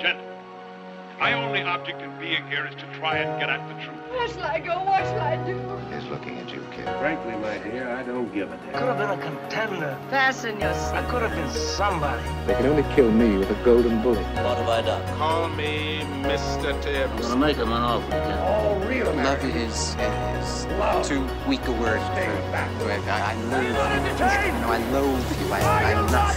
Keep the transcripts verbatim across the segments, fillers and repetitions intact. Gentlemen, my only object in being here is to try and get at the truth. Where shall I go? What shall I do? He's looking at you, kid. Frankly, my dear, I don't give a damn. I could have been a contender. Fasten your... I could have been somebody. They can only kill me with a golden bullet. What have I done? Call me Mister Tibbs. I'm going to make him an offer. All real America. Love is... is... Love. Too weak a word. Stay back. I, I loathe you. No, I loathe you. I, I love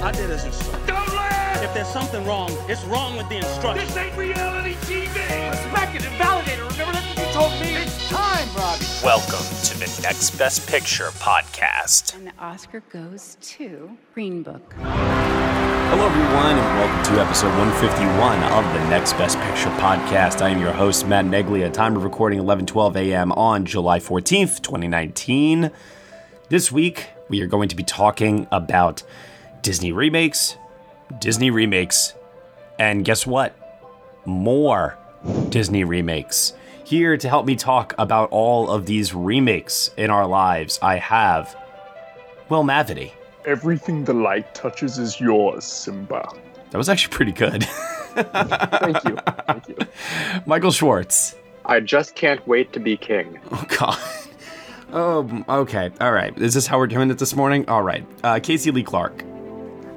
you. I did as instructed. Don't laugh! If there's something wrong, it's wrong with the instructions. This ain't reality T V. Respect it and validate it. Remember that's what you told me. It's time, Robbie. Welcome to the Next Best Picture Podcast. And the Oscar goes to Green Book. Hello, everyone, and welcome to episode one fifty-one of the Next Best Picture Podcast. I am your host, Matt Neglia. Time of recording eleven twelve a.m. on July fourteenth, twenty nineteen. This week, we are going to be talking about Disney remakes, Disney remakes, and guess what? More Disney remakes. Here to help me talk about all of these remakes in our lives, I have Will Mavity. Everything the light touches is yours, Simba. That was actually pretty good. Thank you. Thank you. Michael Schwartz. I just can't wait to be king. Oh, God. Oh, okay. All right. Is this how we're doing it this morning? All right. Uh, Casey Lee Clark.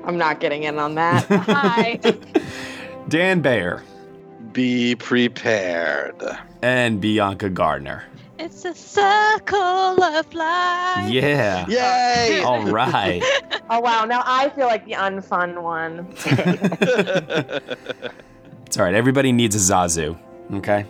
I'm not getting in on that. Hi. Dan Bayer. Be prepared. And Bianca Gardner. It's a circle of life. Yeah. Yay. All right. Oh, wow. Now I feel like the unfun one. It's all right. Everybody needs a Zazu. Okay.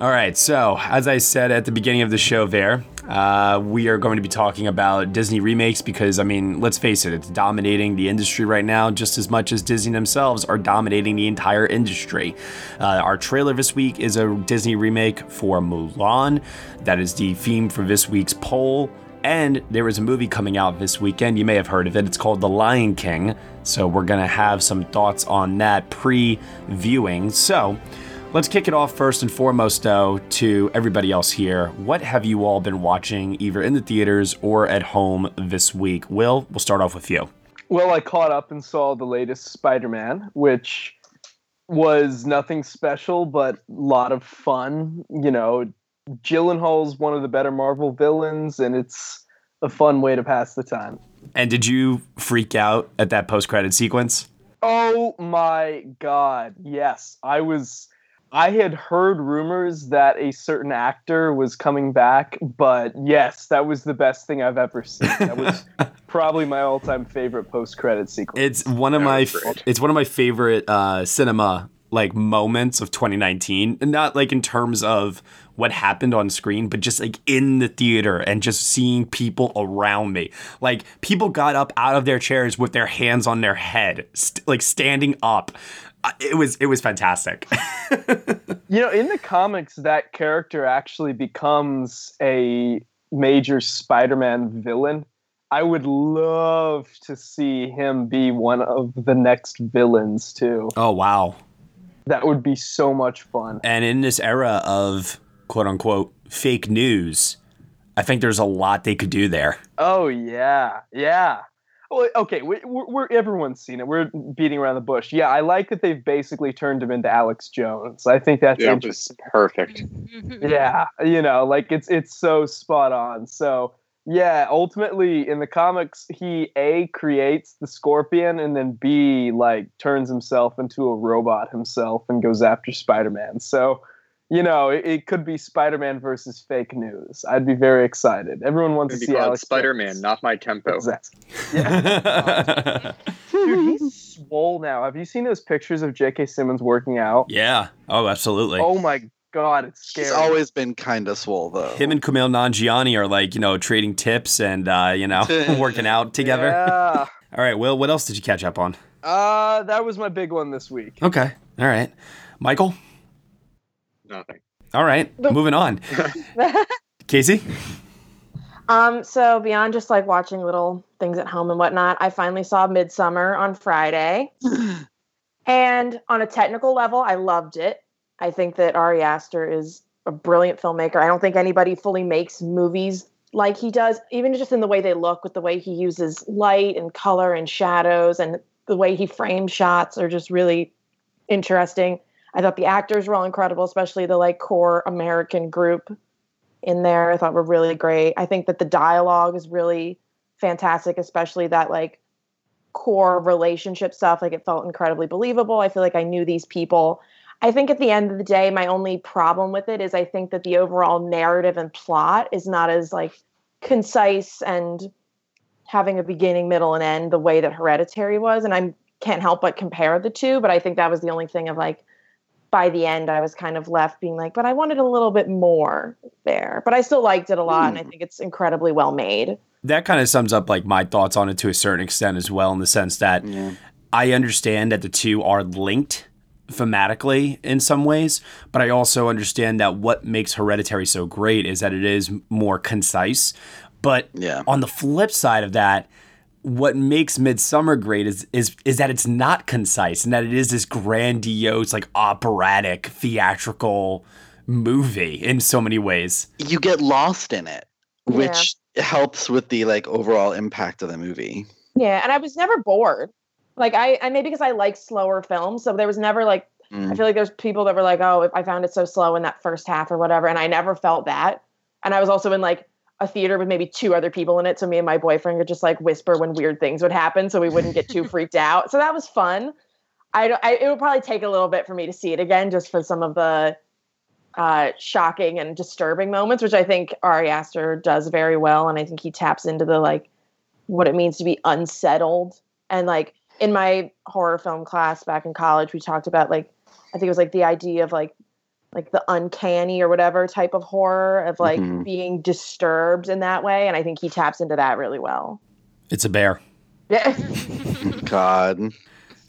All right. So as I said at the beginning of the show there, Uh, we are going to be talking about Disney remakes because, I mean, let's face it, it's dominating the industry right now just as much as Disney themselves are dominating the entire industry. Uh, our trailer this week is a Disney remake for Mulan. That is the theme for this week's poll. And there is a movie coming out this weekend. You may have heard of it. It's called The Lion King. So we're going to have some thoughts on that pre-viewing. So... let's kick it off first and foremost, though, to everybody else here. What have you all been watching, either in the theaters or at home this week? Will, we'll start off with you. Well, I caught up and saw the latest Spider-Man, which was nothing special, but a lot of fun. You know, Gyllenhaal's one of the better Marvel villains, and it's a fun way to pass the time. And did you freak out at that post-credit sequence? Oh, my God. Yes, I was... I had heard rumors that a certain actor was coming back, but yes, that was the best thing I've ever seen. That was probably my all-time favorite post-credit sequence. It's one of my f- it's one of my favorite uh, cinema like moments of twenty nineteen, and not like in terms of what happened on screen, but just like in the theater and just seeing people around me. Like people got up out of their chairs with their hands on their head, st- like standing up. It was it was fantastic. You know, in the comics, that character actually becomes a major Spider-Man villain. I would love to see him be one of the next villains, too. Oh, wow. That would be so much fun. And in this era of, quote-unquote, fake news, I think there's a lot they could do there. Oh, yeah. Yeah. Okay, we're, we're everyone's seen it. We're beating around the bush. Yeah, I like that they've basically turned him into Alex Jones. I think that's yeah, interesting. Perfect. Yeah, you know, like it's it's so spot on. So yeah, ultimately in the comics, he A, creates the Scorpion, and then B, like turns himself into a robot himself and goes after Spider-Man. So you know, it, it could be Spider-Man versus fake news. I'd be very excited. Everyone wants It'd to see Alex Spider-Man, Jones. Not my tempo. Exactly. Yeah. Dude, he's swole now. Have you seen those pictures of J K. Simmons working out? Yeah. Oh, absolutely. Oh, my God. It's scary. He's always been kind of swole, though. Him and Kumail Nanjiani are, like, you know, trading tips and, uh, you know, working out together. Yeah. All right, Will, what else did you catch up on? Uh, that was my big one this week. Okay. All right. Michael? Nothing. All right, moving on. Casey? Um, so beyond just like watching little things at home and whatnot, I finally saw Midsommar on Friday. And on a technical level, I loved it. I think that Ari Aster is a brilliant filmmaker. I don't think anybody fully makes movies Like he does, even just in the way they look, with the way he uses light and color and shadows, and the way he frames shots are just really interesting. I thought the actors were all incredible, especially the like core American group in there. I thought were really great. I think that the dialogue is really fantastic, especially that like core relationship stuff. Like it felt incredibly believable. I feel like I knew these people. I think at the end of the day, my only problem with it is I think that the overall narrative and plot is not as like concise and having a beginning, middle, and end the way that Hereditary was. And I can't help but compare the two, but I think that was the only thing of like, by the end, I was kind of left being like, but I wanted a little bit more there. But I still liked it a lot, mm. and I think it's incredibly well made. That kind of sums up like my thoughts on it to a certain extent as well, in the sense that yeah. I understand that the two are linked thematically in some ways, but I also understand that what makes Hereditary so great is that it is more concise. But yeah. on the flip side of that, what makes Midsommar great is is is that it's not concise, and that it is this grandiose, like operatic, theatrical movie in so many ways. You get lost in it, which yeah. helps with the like overall impact of the movie. Yeah, and I was never bored. Like I, I maybe because I like slower films, so there was never like mm. I feel like there's people that were like, oh, if I found it so slow in that first half or whatever, and I never felt that. And I was also in like a theater with maybe two other people in it, so me and my boyfriend could just like whisper when weird things would happen, so we wouldn't get too freaked out. So that was fun. I, I it would probably take a little bit for me to see it again, just for some of the uh, shocking and disturbing moments, which I think Ari Aster does very well, and I think he taps into the like what it means to be unsettled and like. In my horror film class back in college, we talked about like, I think it was like the idea of like, like the uncanny or whatever type of horror of like mm-hmm. being disturbed in that way. And I think he taps into that really well. It's a bear. Yeah. God.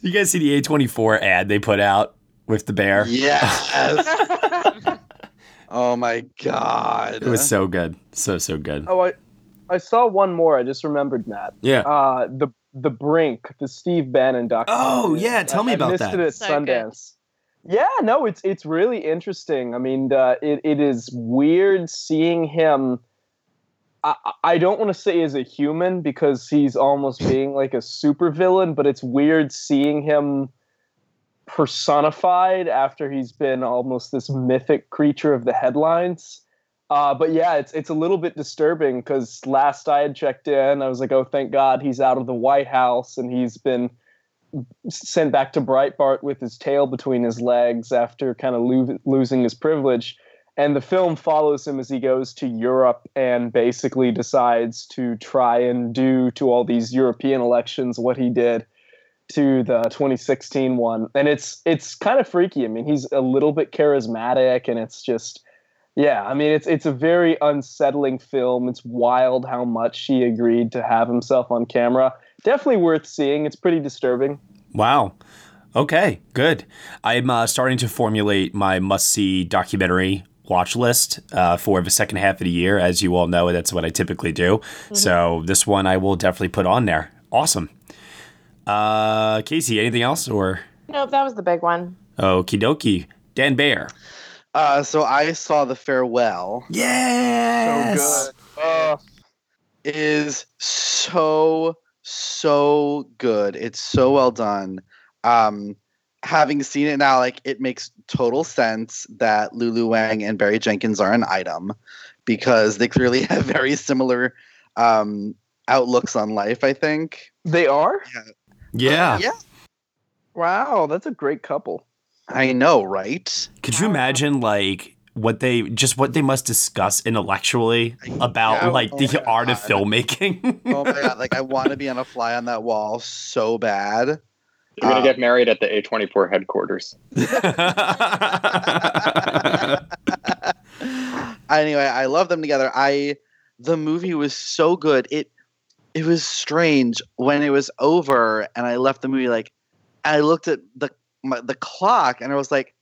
You guys see the A twenty-four ad they put out with the bear? Yes. Oh my God. It was so good. So, so good. Oh, I, I saw one more. I just remembered, Matt. Yeah. Uh, the, The Brink, the Steve Bannon documentary. Oh yeah, tell me I, I about that. I missed it at Sundance. Okay. Yeah, no, it's it's really interesting. I mean, uh, it it is weird seeing him. I, I don't want to say as a human, because he's almost being like a supervillain, but it's weird seeing him personified after he's been almost this mythic creature of the headlines. Uh, but yeah, it's it's a little bit disturbing, because last I had checked in, I was like, oh, thank God he's out of the White House, and he's been sent back to Breitbart with his tail between his legs after kind of lo- losing his privilege. And the film follows him as he goes to Europe and basically decides to try and do to all these European elections what he did to the twenty sixteen one. And it's it's kind of freaky. I mean, he's a little bit charismatic, and it's just... Yeah, I mean, it's it's a very unsettling film. It's wild how much he agreed to have himself on camera. Definitely worth seeing. It's pretty disturbing. Wow. Okay, good. I'm uh, starting to formulate my must-see documentary watch list uh, for the second half of the year. As you all know, that's what I typically do. Mm-hmm. So this one I will definitely put on there. Awesome. Uh, Casey, anything else? Or nope, that was the big one. Okie dokie. Dan Bayer. Uh, so I saw The Farewell. Yes! So good. Uh, is so, so good. It's so well done. Um, having seen it now, like, it makes total sense that Lulu Wang and Barry Jenkins are an item, because they clearly have very similar um, outlooks on life, I think. They are? Yeah. Yeah. Uh, yeah. Wow, that's a great couple. I know, right? Could you imagine, like, what they just what they must discuss intellectually about, yeah, like, oh the art God. Of filmmaking? Oh my God! Like, I want to be on a fly on that wall so bad. You're um, gonna get married at the A twenty-four headquarters. Anyway, I love them together. I the movie was so good. It it was strange when it was over, and I left the movie like I looked at the. My, the clock, and I was like,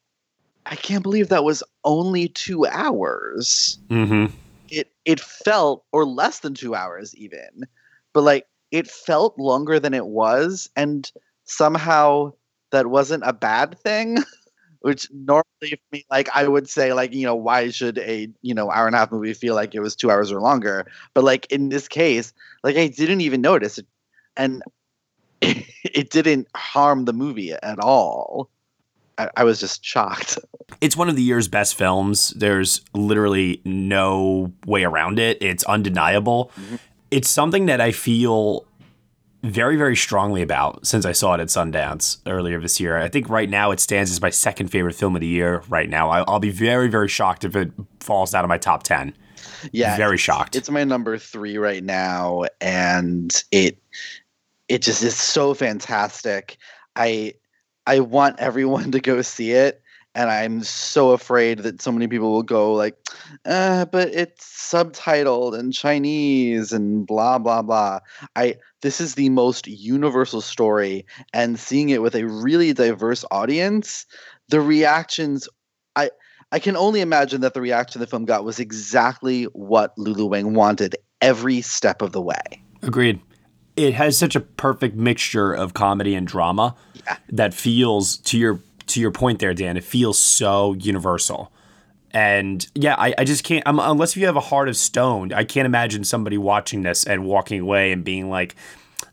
I can't believe that was only two hours. Mm-hmm. It it felt, or less than two hours even, but like it felt longer than it was, and somehow that wasn't a bad thing. which normally for me, like I would say, like, you know, why should a, you know, hour and a half movie feel like it was two hours or longer? But like in this case, like I didn't even notice it, and it, it didn't harm the movie at all. I, I was just shocked. It's one of the year's best films. There's literally no way around it. It's undeniable. Mm-hmm. It's something that I feel very, very strongly about since I saw it at Sundance earlier this year. I think right now it stands as my second favorite film of the year right now. I, I'll be very, very shocked if it falls out of my top ten. Yeah. Very shocked. It's my number three right now, and it it just is so fantastic. I I want everyone to go see it, and I'm so afraid that so many people will go like, uh, but it's subtitled in Chinese and blah, blah, blah. I This is the most universal story, and seeing it with a really diverse audience, the reactions – I I can only imagine that the reaction the film got was exactly what Lulu Wang wanted every step of the way. Agreed. It has such a perfect mixture of comedy and drama yeah. that feels, to your to your point there, Dan, it feels so universal. And yeah, I, I just can't, I'm, unless you have a heart of stone, I can't imagine somebody watching this and walking away and being like,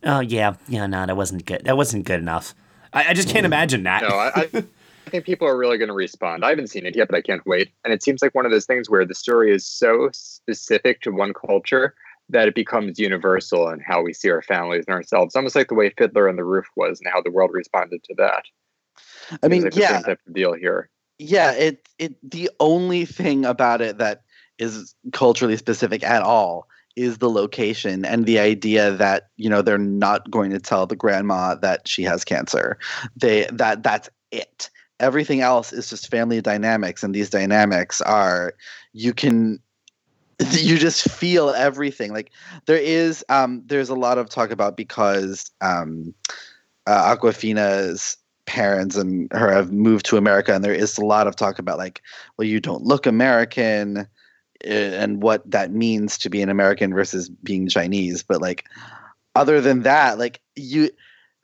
oh yeah, yeah, no, that wasn't good. That wasn't good enough. I, I just can't imagine that. No, I, I think people are really going to respond. I haven't seen it yet, but I can't wait. And it seems like one of those things where the story is so specific to one culture that it becomes universal in how we see our families and ourselves, almost like the way Fiddler on the Roof was and how the world responded to that. I mean, like yeah, the same type of deal here. Yeah, it it the only thing about it that is culturally specific at all is the location and the idea that, you know, they're not going to tell the grandma that she has cancer. They that that's it. Everything else is just family dynamics, and these dynamics are you can. You just feel everything. Like there is, um, there's a lot of talk about because um, uh, Awkwafina's parents and her have moved to America, and there is a lot of talk about like, well, you don't look American, and what that means to be an American versus being Chinese. But like, other than that, like you,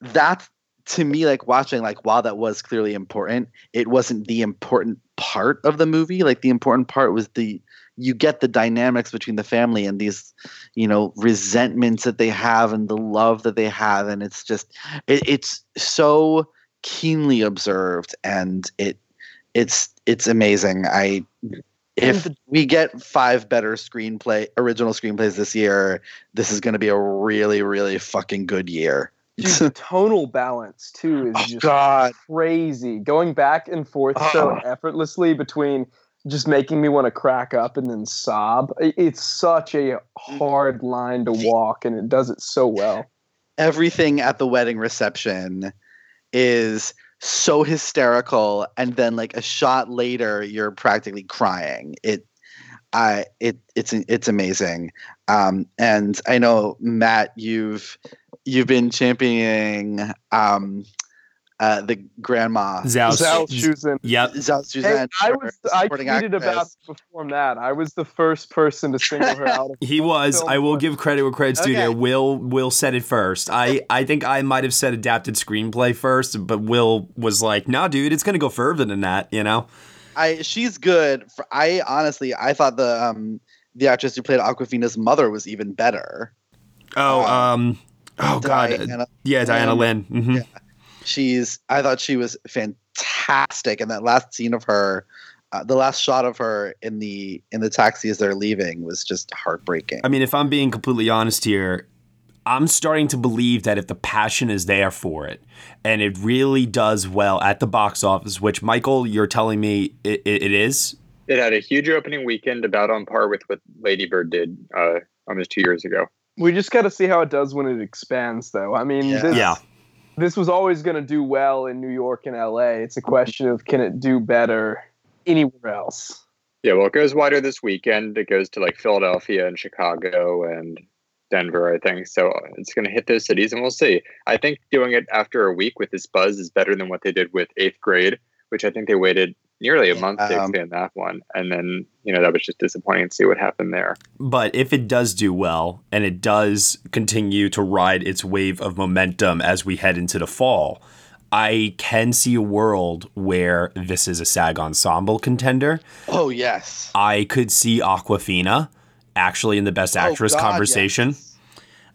that's to me like watching like while that was clearly important, it wasn't the important part of the movie. Like the important part was the you get the dynamics between the family and these, you know, resentments that they have and the love that they have. And it's just, it, it's so keenly observed, and it, it's, it's amazing. I, if we get five better screenplay, original screenplays this year, this is going to be a really, really fucking good year. Dude, the tonal balance too is oh, just God. crazy. Going back and forth oh. so effortlessly between just making me want to crack up and then sob. It's such a hard line to walk, and it does it so well. Everything at the wedding reception is so hysterical, and then like a shot later, you're practically crying. It, I, it, it's, it's amazing. Um, and I know Matt, you've, you've been championing, um, Uh, the grandma Zhao, Zhao Susan. Yep. Zhao Susan. Hey, I was I tweeted about before that. I was the first person to single her out. Of he was. I will give credit where credit's due. Okay. Will Will said it first. I, I think I might have said adapted screenplay first, but Will was like, "No, nah, dude, it's gonna go further than that." You know. I she's good. For, I honestly I thought the um the actress who played Awkwafina's mother was even better. Oh um, um oh Diana, god yeah Diana Lynn. Mm-hmm. Yeah. She's, I thought she was fantastic. And that last scene of her, uh, the last shot of her in the, in the taxi as they're leaving was just heartbreaking. I mean, if I'm being completely honest here, I'm starting to believe that if the passion is there for it and it really does well at the box office, which Michael, you're telling me it, it, it is. It had a huge opening weekend, about on par with what Lady Bird did uh, almost two years ago. We just got to see how it does when it expands though. I mean, yeah. This- yeah. This was always going to do well in New York and L A. It's a question of can it do better anywhere else? Yeah, well, it goes wider this weekend. It goes to like Philadelphia and Chicago and Denver, I think. So it's going to hit those cities, and we'll see. I think doing it after a week with this buzz is better than what they did with Eighth Grade, which I think they waited nearly a month um, to expand that one. And then, you know, that was just disappointing to see what happened there. But if it does do well and it does continue to ride its wave of momentum as we head into the fall, I can see a world where this is a SAG Ensemble contender. Oh, yes. I could see Awkwafina actually in the Best Actress oh, God, conversation. Yes.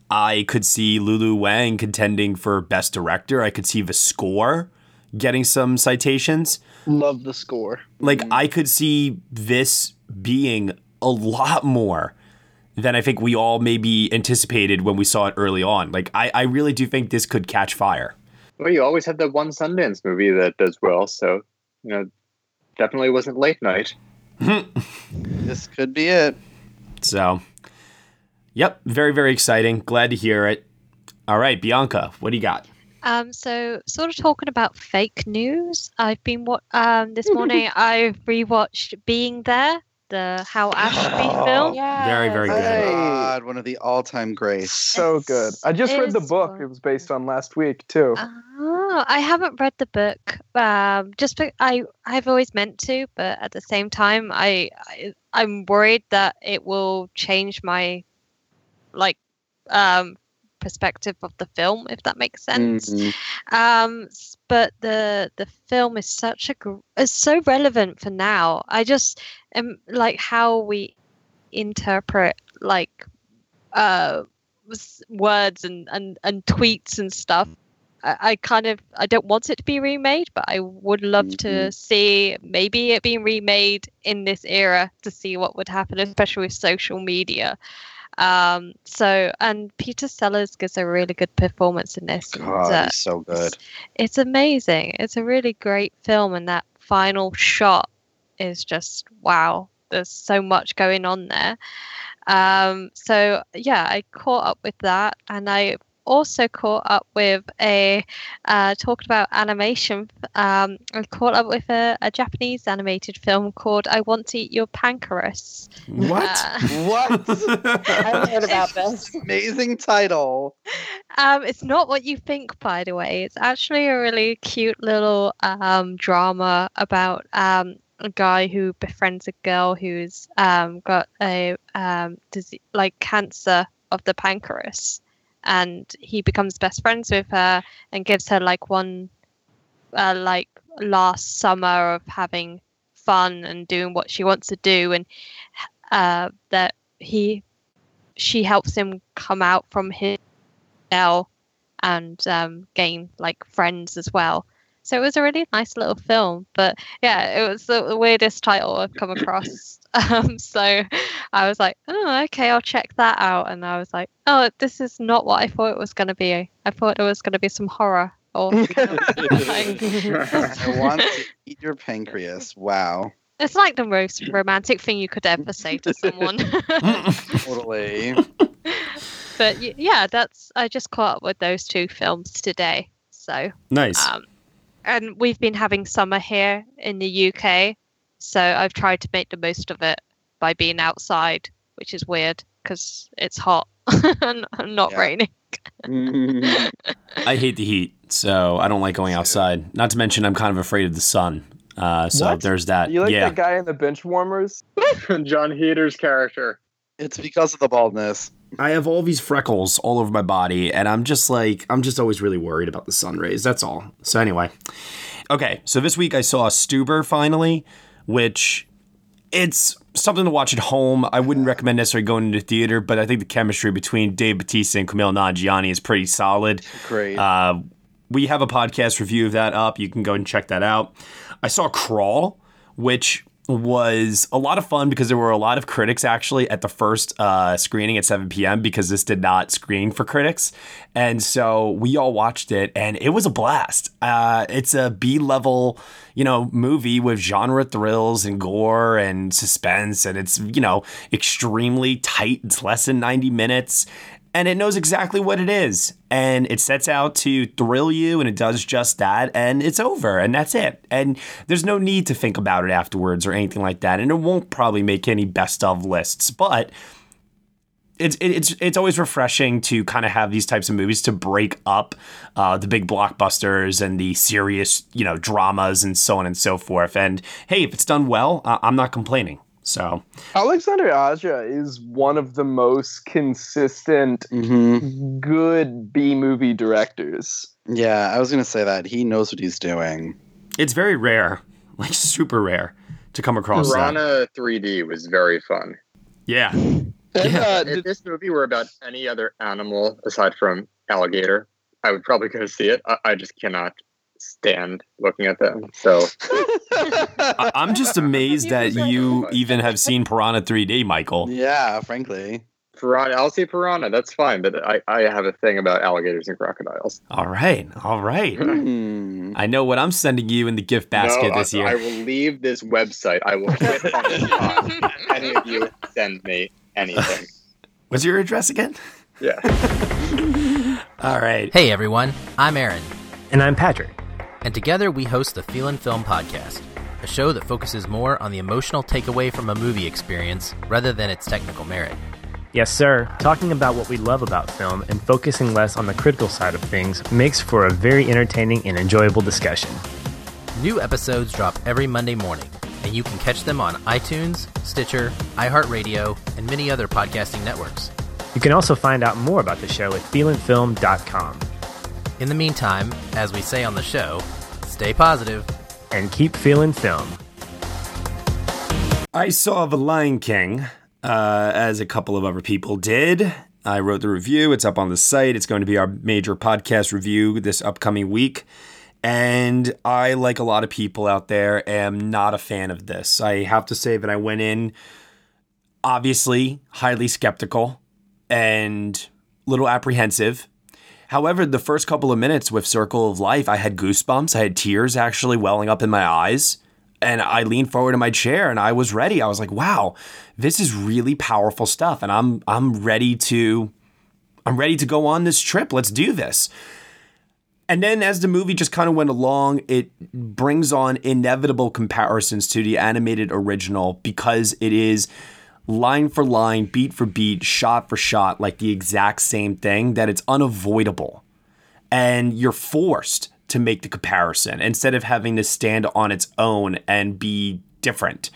I could see Lulu Wang contending for Best Director. I could see the score getting some citations. Love the score. Like, mm. I could see this being a lot more than I think we all maybe anticipated when we saw it early on. Like, I, I really do think this could catch fire. Well, you always have that one Sundance movie that does well, so, you know, definitely wasn't late night. This could be it. So, yep, very, very exciting. Glad to hear it. All right, Bianca, what do you got? Um, so, sort of talking about fake news, I've been, wa- um, this morning I rewatched Being There, the Hal Ashby oh, film. Yes. Very, very good. Hey. God, one of the all-time greats. So it's, good. I just read the book. Good. It was based on last week, too. Oh, I haven't read the book. Um, just be- I, I've always meant to, but at the same time, I, I, I'm worried that it will change my, like, um, perspective of the film, if that makes sense. Mm-hmm. Um, but the the film is such a gr- is so relevant for now. I just am like how we interpret like uh, words and, and, and tweets and stuff. I, I kind of I don't want it to be remade, but I would love mm-hmm. to see maybe it being remade in this era to see what would happen, especially with social media. Um, so, and Peter Sellers gives a really good performance in this. God, and, uh, he's so good. It's, it's amazing. It's a really great film, and that final shot is just wow. There's so much going on there. Um, so yeah, I caught up with that, and I also caught up with a uh, talked about animation. Um, I caught up with a, a Japanese animated film called "I Want to Eat Your Pancreas." What? Uh, what? I heard about this. Amazing title. Um, it's not what you think, by the way. It's actually a really cute little um, drama about um, a guy who befriends a girl who's um, got a um, disease, like cancer of the pancreas. And he becomes best friends with her and gives her like one uh, like last summer of having fun and doing what she wants to do, and uh, that he she helps him come out from his shell and um, gain like friends as well. So it was a really nice little film, but yeah, it was the weirdest title I've come across. Um, so I was like, oh, okay, I'll check that out. And I was like, oh, this is not what I thought it was going to be. I thought it was going to be some horror. Or like, I want to eat your pancreas. Wow. It's like the most romantic thing you could ever say to someone. Totally. But yeah, that's I just caught up with those two films today. So nice. Um, and we've been having summer here in the U K. So I've tried to make the most of it by being outside, which is weird because it's hot and not yeah. raining. I hate the heat, so I don't like going outside. Not to mention I'm kind of afraid of the sun. Uh, so what? There's that. You like yeah. that guy in the bench warmers? John Heater's character. It's because of the baldness. I have all these freckles all over my body, and I'm just like, I'm just always really worried about the sun rays. That's all. So anyway. Okay, so this week I saw Stuber finally. Which it's something to watch at home. I wouldn't recommend necessarily going into theater, but I think the chemistry between Dave Bautista and Kumail Nanjiani is pretty solid. Great. Uh, we have a podcast review of that up. You can go and check that out. I saw Crawl, which was a lot of fun because there were a lot of critics actually at the first uh, screening at seven p.m. because this did not screen for critics. And so we all watched it and it was a blast. Uh, it's a B-level, you know, movie with genre thrills and gore and suspense. And it's, you know, extremely tight. It's less than ninety minutes. And it knows exactly what it is. And it sets out to thrill you, and it does just that, and it's over, and that's it. And there's no need to think about it afterwards or anything like that. And it won't probably make any best of lists, but it's it's it's always refreshing to kind of have these types of movies to break up uh, the big blockbusters and the serious, you know, dramas and so on and so forth. And hey, if it's done well, uh, I'm not complaining. So Alexander Aja is one of the most consistent mm-hmm. good B movie directors. Yeah, I was going to say that. He knows what he's doing. It's very rare, like super rare to come across Piranha that. three D was very fun. Yeah. If, yeah. uh, if this movie were about any other animal aside from alligator, I would probably go see it. I, I just cannot stand looking at them. So I- I'm just amazed that you even have seen Piranha three D, Michael. Yeah, frankly. Piranha, I'll see Piranha. That's fine. But I, I have a thing about alligators and crocodiles. All right. All right. Mm. I know what I'm sending you in the gift basket no, this I, year. I will leave this website. I will quit on this podcast. Any of you send me anything. What's your address again? Yeah. All right. Hey, everyone. I'm Aaron. And I'm Patrick. And together we host the Feelin' Film Podcast, a show that focuses more on the emotional takeaway from a movie experience rather than its technical merit. Yes, sir. Talking about what we love about film and focusing less on the critical side of things makes for a very entertaining and enjoyable discussion. New episodes drop every Monday morning, and you can catch them on iTunes, Stitcher, iHeartRadio, and many other podcasting networks. You can also find out more about the show at feelin film dot com. In the meantime, as we say on the show, stay positive and keep feeling film. I saw The Lion King. Uh, as a couple of other people did. I wrote the review. It's up on the site. It's going to be our major podcast review this upcoming week. And I, like a lot of people out there, am not a fan of this. I have to say that I went in, obviously, highly skeptical and a little apprehensive. However, the first couple of minutes with Circle of Life, I had goosebumps. I had tears actually welling up in my eyes. And I leaned forward in my chair and I was ready. I was like, wow, this is really powerful stuff. And I'm I'm ready to I'm ready to go on this trip. Let's do this. And then as the movie just kind of went along, it brings on inevitable comparisons to the animated original because it is line for line, beat for beat, shot for shot, like the exact same thing, that it's unavoidable. And you're forced to make the comparison instead of having to stand on its own and be different.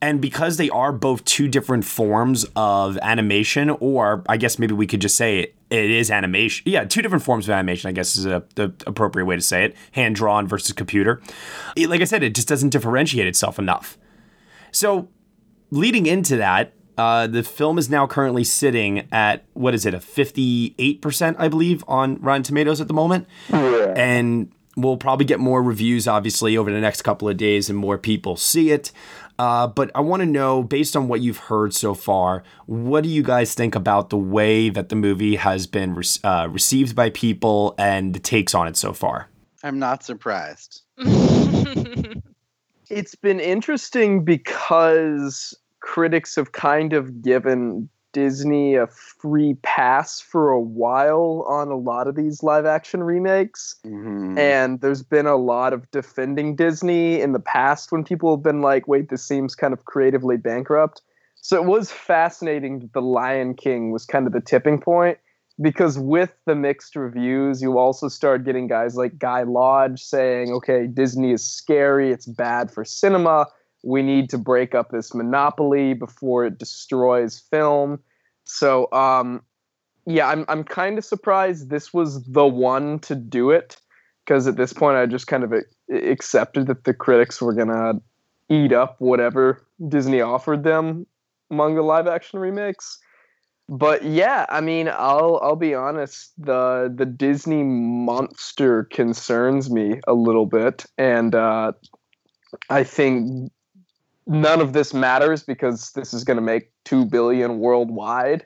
And because they are both two different forms of animation, or I guess maybe we could just say it, it is animation. Yeah, two different forms of animation, I guess is a, the appropriate way to say it. Hand-drawn versus computer. It, like I said, it just doesn't differentiate itself enough. So leading into that, uh, the film is now currently sitting at, what is it, a fifty-eight percent, I believe, on Rotten Tomatoes at the moment. Yeah. And we'll probably get more reviews, obviously, over the next couple of days and more people see it. Uh, but I want to know, based on what you've heard so far, what do you guys think about the way that the movie has been re- uh, received by people and the takes on it so far? I'm not surprised. It's been interesting because critics have kind of given Disney a free pass for a while on a lot of these live action remakes. Mm-hmm. And there's been a lot of defending Disney in the past when people have been like, wait, this seems kind of creatively bankrupt. So it was fascinating that The Lion King was kind of the tipping point, because with the mixed reviews, you also start getting guys like Guy Lodge saying, okay, Disney is scary, it's bad for cinema. We need to break up this monopoly before it destroys film. So, um, yeah, I'm I'm kind of surprised this was the one to do it, because at this point I just kind of accepted that the critics were going to eat up whatever Disney offered them among the live-action remakes. But, yeah, I mean, I'll I'll be honest, the the Disney monster concerns me a little bit, and uh, I think none of this matters because this is going to make two billion dollars worldwide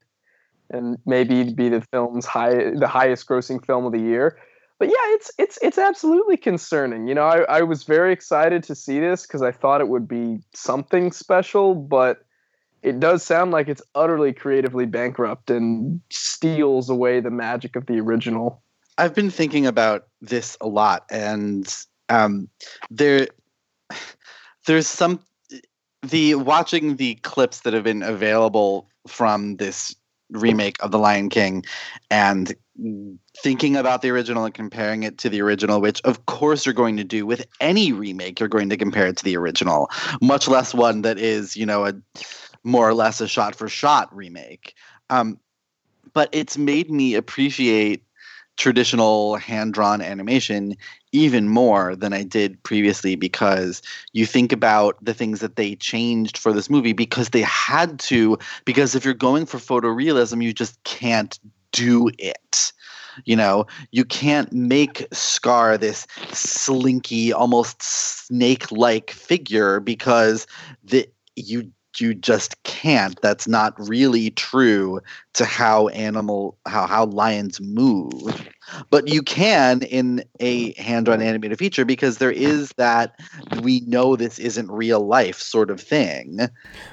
and maybe be the film's high, the highest grossing film of the year. But yeah, it's it's it's absolutely concerning. You know, I, I was very excited to see this because I thought it would be something special, but it does sound like it's utterly creatively bankrupt and steals away the magic of the original. I've been thinking about this a lot, and um, there there's some... The watching the clips that have been available from this remake of The Lion King and thinking about the original and comparing it to the original, which of course you're going to do with any remake. You're going to compare it to the original, much less one that is, you know, a more or less a shot for shot remake. Um, but it's made me appreciate traditional hand-drawn animation even more than I did previously, because you think about the things that they changed for this movie because they had to, because if you're going for photorealism, you just can't do it. You know, you can't make Scar this slinky, almost snake-like figure because the you you just can't. That's not really true to how animal how how lions move. But you can in a hand-drawn animated feature because there is that we know this isn't real life sort of thing.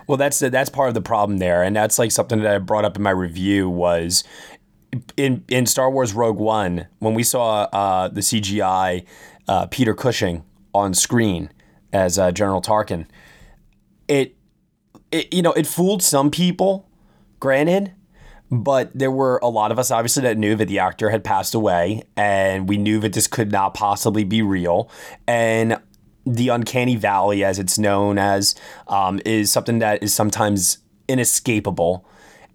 Well, that's that's part of the problem there, and that's like something that I brought up in my review was in in Star Wars Rogue One when we saw uh, the C G I uh, Peter Cushing on screen as uh, General Tarkin. It It, you know, it fooled some people, granted, but there were a lot of us, obviously, that knew that the actor had passed away, and we knew that this could not possibly be real. And the uncanny valley, as it's known as, um, is something that is sometimes inescapable.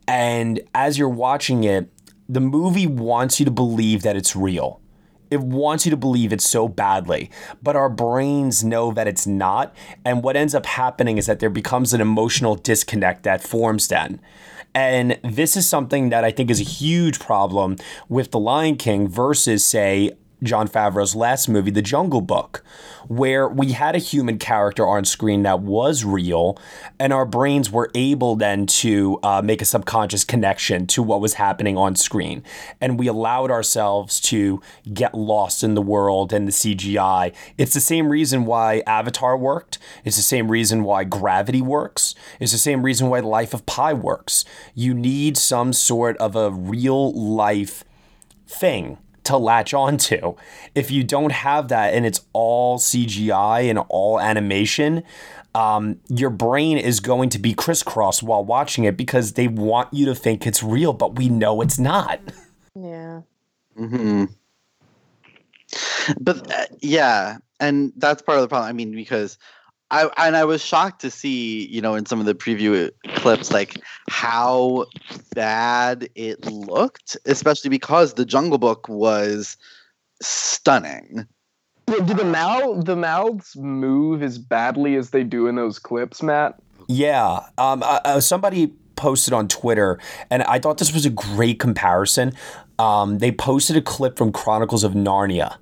And as you're watching it, the movie wants you to believe that it's real. It wants you to believe it so badly, but our brains know that it's not. And what ends up happening is that there becomes an emotional disconnect that forms then. And this is something that I think is a huge problem with The Lion King versus, say, Jon Favreau's last movie, The Jungle Book, where we had a human character on screen that was real, and our brains were able then to uh, make a subconscious connection to what was happening on screen. And we allowed ourselves to get lost in the world and the C G I. It's the same reason why Avatar worked. It's the same reason why Gravity works. It's the same reason why Life of Pi works. You need some sort of a real life thing to latch onto. If you don't have that and it's all C G I and all animation, um, your brain is going to be crisscrossed while watching it because they want you to think it's real, but we know it's not. Yeah. Mm-hmm. But uh, yeah, and that's part of the problem. I mean, because I and I was shocked to see, you know, in some of the preview clips, like how bad it looked, especially because The Jungle Book was stunning. Yeah, do the mouth the mouths move as badly as they do in those clips, Matt? Yeah. Um. Uh, somebody posted on Twitter, and I thought this was a great comparison. Um. They posted a clip from Chronicles of Narnia,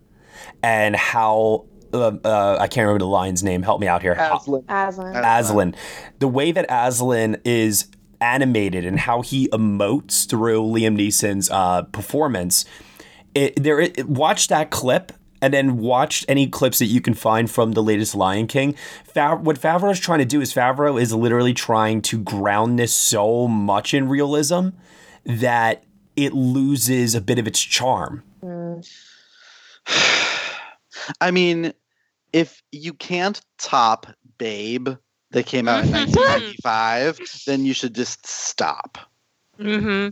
and how. Uh, uh, I can't remember the lion's name. Help me out here. Aslan. Aslan. Aslan. The way that Aslan is animated and how he emotes through Liam Neeson's uh, performance. It, there, it, watch that clip and then watch any clips that you can find from the latest Lion King. Fav- what Favreau is trying to do is Favreau is literally trying to ground this so much in realism that it loses a bit of its charm. Mm. I mean, if you can't top Babe that came out in nineteen ninety-five, then you should just stop. Mm-hmm.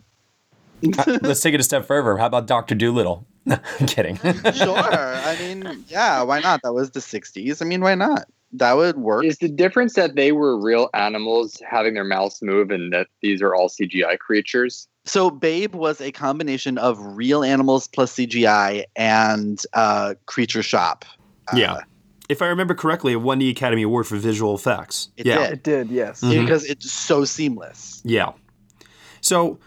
Let's take it a step further. How about Doctor Dolittle? No, I'm kidding. Sure. I mean, yeah, why not? That was the sixties. I mean, why not? That would work. Is the difference that they were real animals having their mouths move and that these are all C G I creatures? So Babe was a combination of real animals plus C G I and uh, Creature Shop. Uh, yeah. If I remember correctly, it won the Academy Award for visual effects. It yeah. did. It did, yes. Mm-hmm. Because it's so seamless. Yeah. So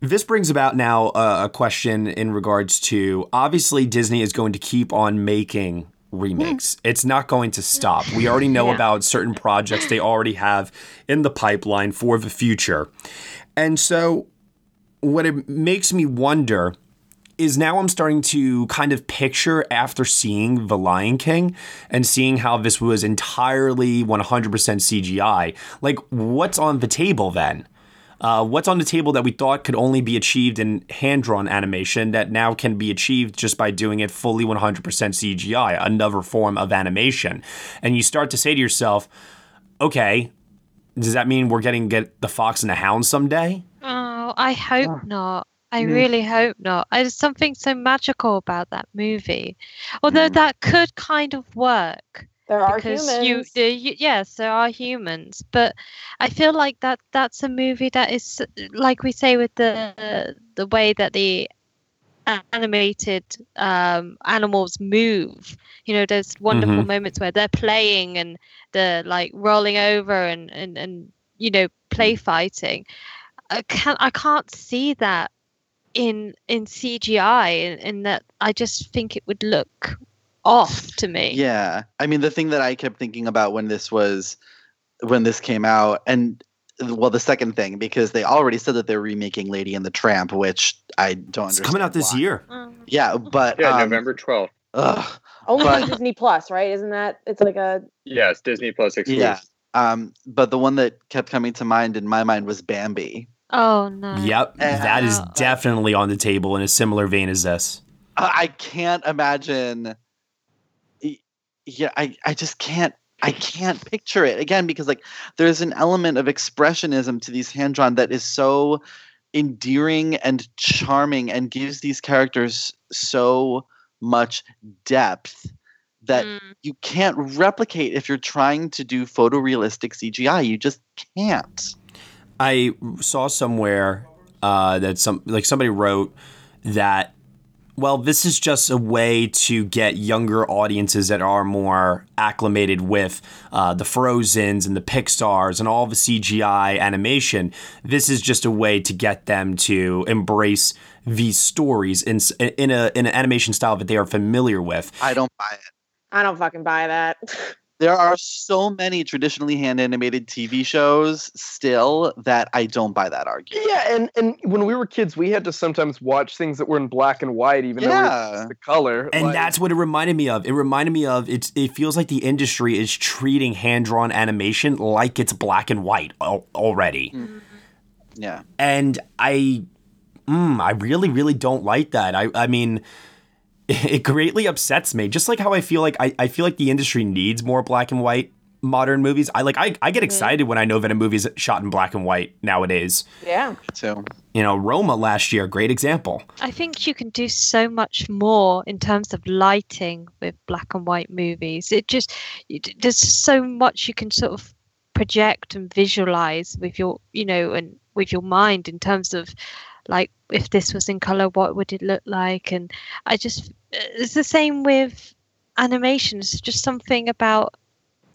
this brings about now uh, a question in regards to, obviously Disney is going to keep on making remakes. Yeah. It's not going to stop. We already know yeah. about certain projects they already have in the pipeline for the future. And so what it makes me wonder is now I'm starting to kind of picture after seeing The Lion King and seeing how this was entirely one hundred percent C G I, like what's on the table then? Uh, what's on the table that we thought could only be achieved in hand-drawn animation that now can be achieved just by doing it fully one hundred percent C G I, another form of animation? And you start to say to yourself, okay, does that mean we're getting get the Fox and the Hound someday? Oh, I hope not. I mm. really hope not. There's something so magical about that movie. Although mm. that could kind of work. There are humans. You, the, you, yes, there are humans. But I feel like that that's a movie that is, like we say with the uh, the way that the animated um, animals move. You know, there's wonderful mm-hmm. moments where they're playing and they're like rolling over and, and, and you know, play fighting. I can't, I can't see that in in C G I, in, in that I just think it would look off to me. Yeah. I mean, the thing that I kept thinking about when this was, when this came out, and well, the second thing, because they already said that they're remaking Lady and the Tramp, which I don't it's understand. It's coming out this why. year. Yeah, but... Yeah, um, November twelfth. Ugh, Only but, on Disney Plus, right? Isn't that... It's like a... Yeah, it's Disney Plus exclusive. Yeah, um, but the one that kept coming to mind in my mind was Bambi. Oh, no. Yep, and, that is definitely on the table in a similar vein as this. I can't imagine... Yeah, I, I just can't. I can't picture it again, because like there's an element of expressionism to these hand drawn that is so endearing and charming and gives these characters so much depth that mm. you can't replicate if you're trying to do photorealistic C G I. You just can't. I saw somewhere uh, that some like somebody wrote that, well, this is just a way to get younger audiences that are more acclimated with uh, the Frozens and the Pixars and all the C G I animation. This is just a way to get them to embrace these stories in in a in an animation style that they are familiar with. I don't buy it. I don't fucking buy that. There are so many traditionally hand animated T V shows still that I don't buy that argument. Yeah, and, and when we were kids, we had to sometimes watch things that were in black and white, even yeah. though it was the color. And like, that's what it reminded me of. It reminded me of it's. It feels like the industry is treating hand drawn animation like it's black and white al- already. Mm-hmm. Yeah, and I, mm, I really, really don't like that. I, I mean. It greatly upsets me. Just like how I feel like I, I feel like the industry needs more black and white modern movies. I like I, I get excited when I know that a movie's shot in black and white nowadays. Yeah. So you know, Roma last year, great example. I think you can do so much more in terms of lighting with black and white movies. It just it, there's so much you can sort of project and visualize with your you know and with your mind in terms of like if this was in color, what would it look like? And I just it's the same with animation. It's just something about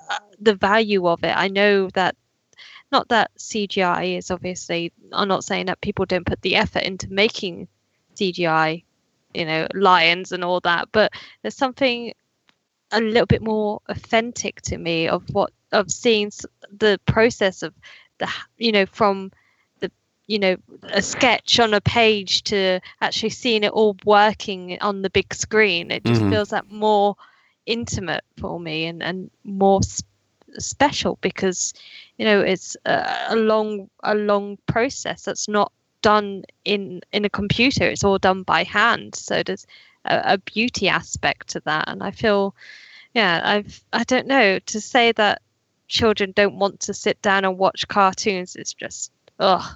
uh, the value of it. I know that not that C G I is obviously. I'm not saying that people don't put the effort into making C G I, you know, lions and all that. But there's something a little bit more authentic to me of what of seeing the process of the you know from. you know, a sketch on a page to actually seeing it all working on the big screen. It just mm-hmm. feels that more intimate for me and, and more sp- special because, you know, it's a, a long, a long process that's not done in, in a computer. It's all done by hand. So there's a, a beauty aspect to that. And I feel, yeah, I've, I don't know, to say that children don't want to sit down and watch cartoons. It's just, ugh.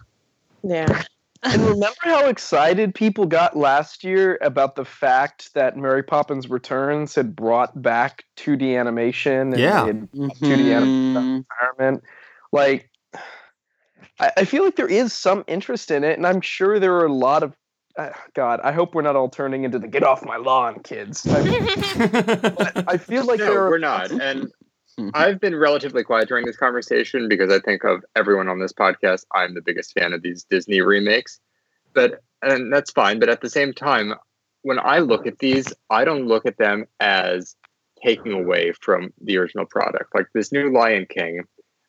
Yeah. And remember how excited people got last year about the fact that Mary Poppins Returns had brought back two D animation and yeah. mm-hmm. two D animation environment? Like, I, I feel like there is some interest in it, and I'm sure there are a lot of uh, God, I hope we're not all turning into the get off my lawn kids. I, mean, I feel like no, there are, we're not. And I've been relatively quiet during this conversation because I think of everyone on this podcast, I'm the biggest fan of these Disney remakes. But and that's fine. But at the same time, when I look at these, I don't look at them as taking away from the original product. Like this new Lion King,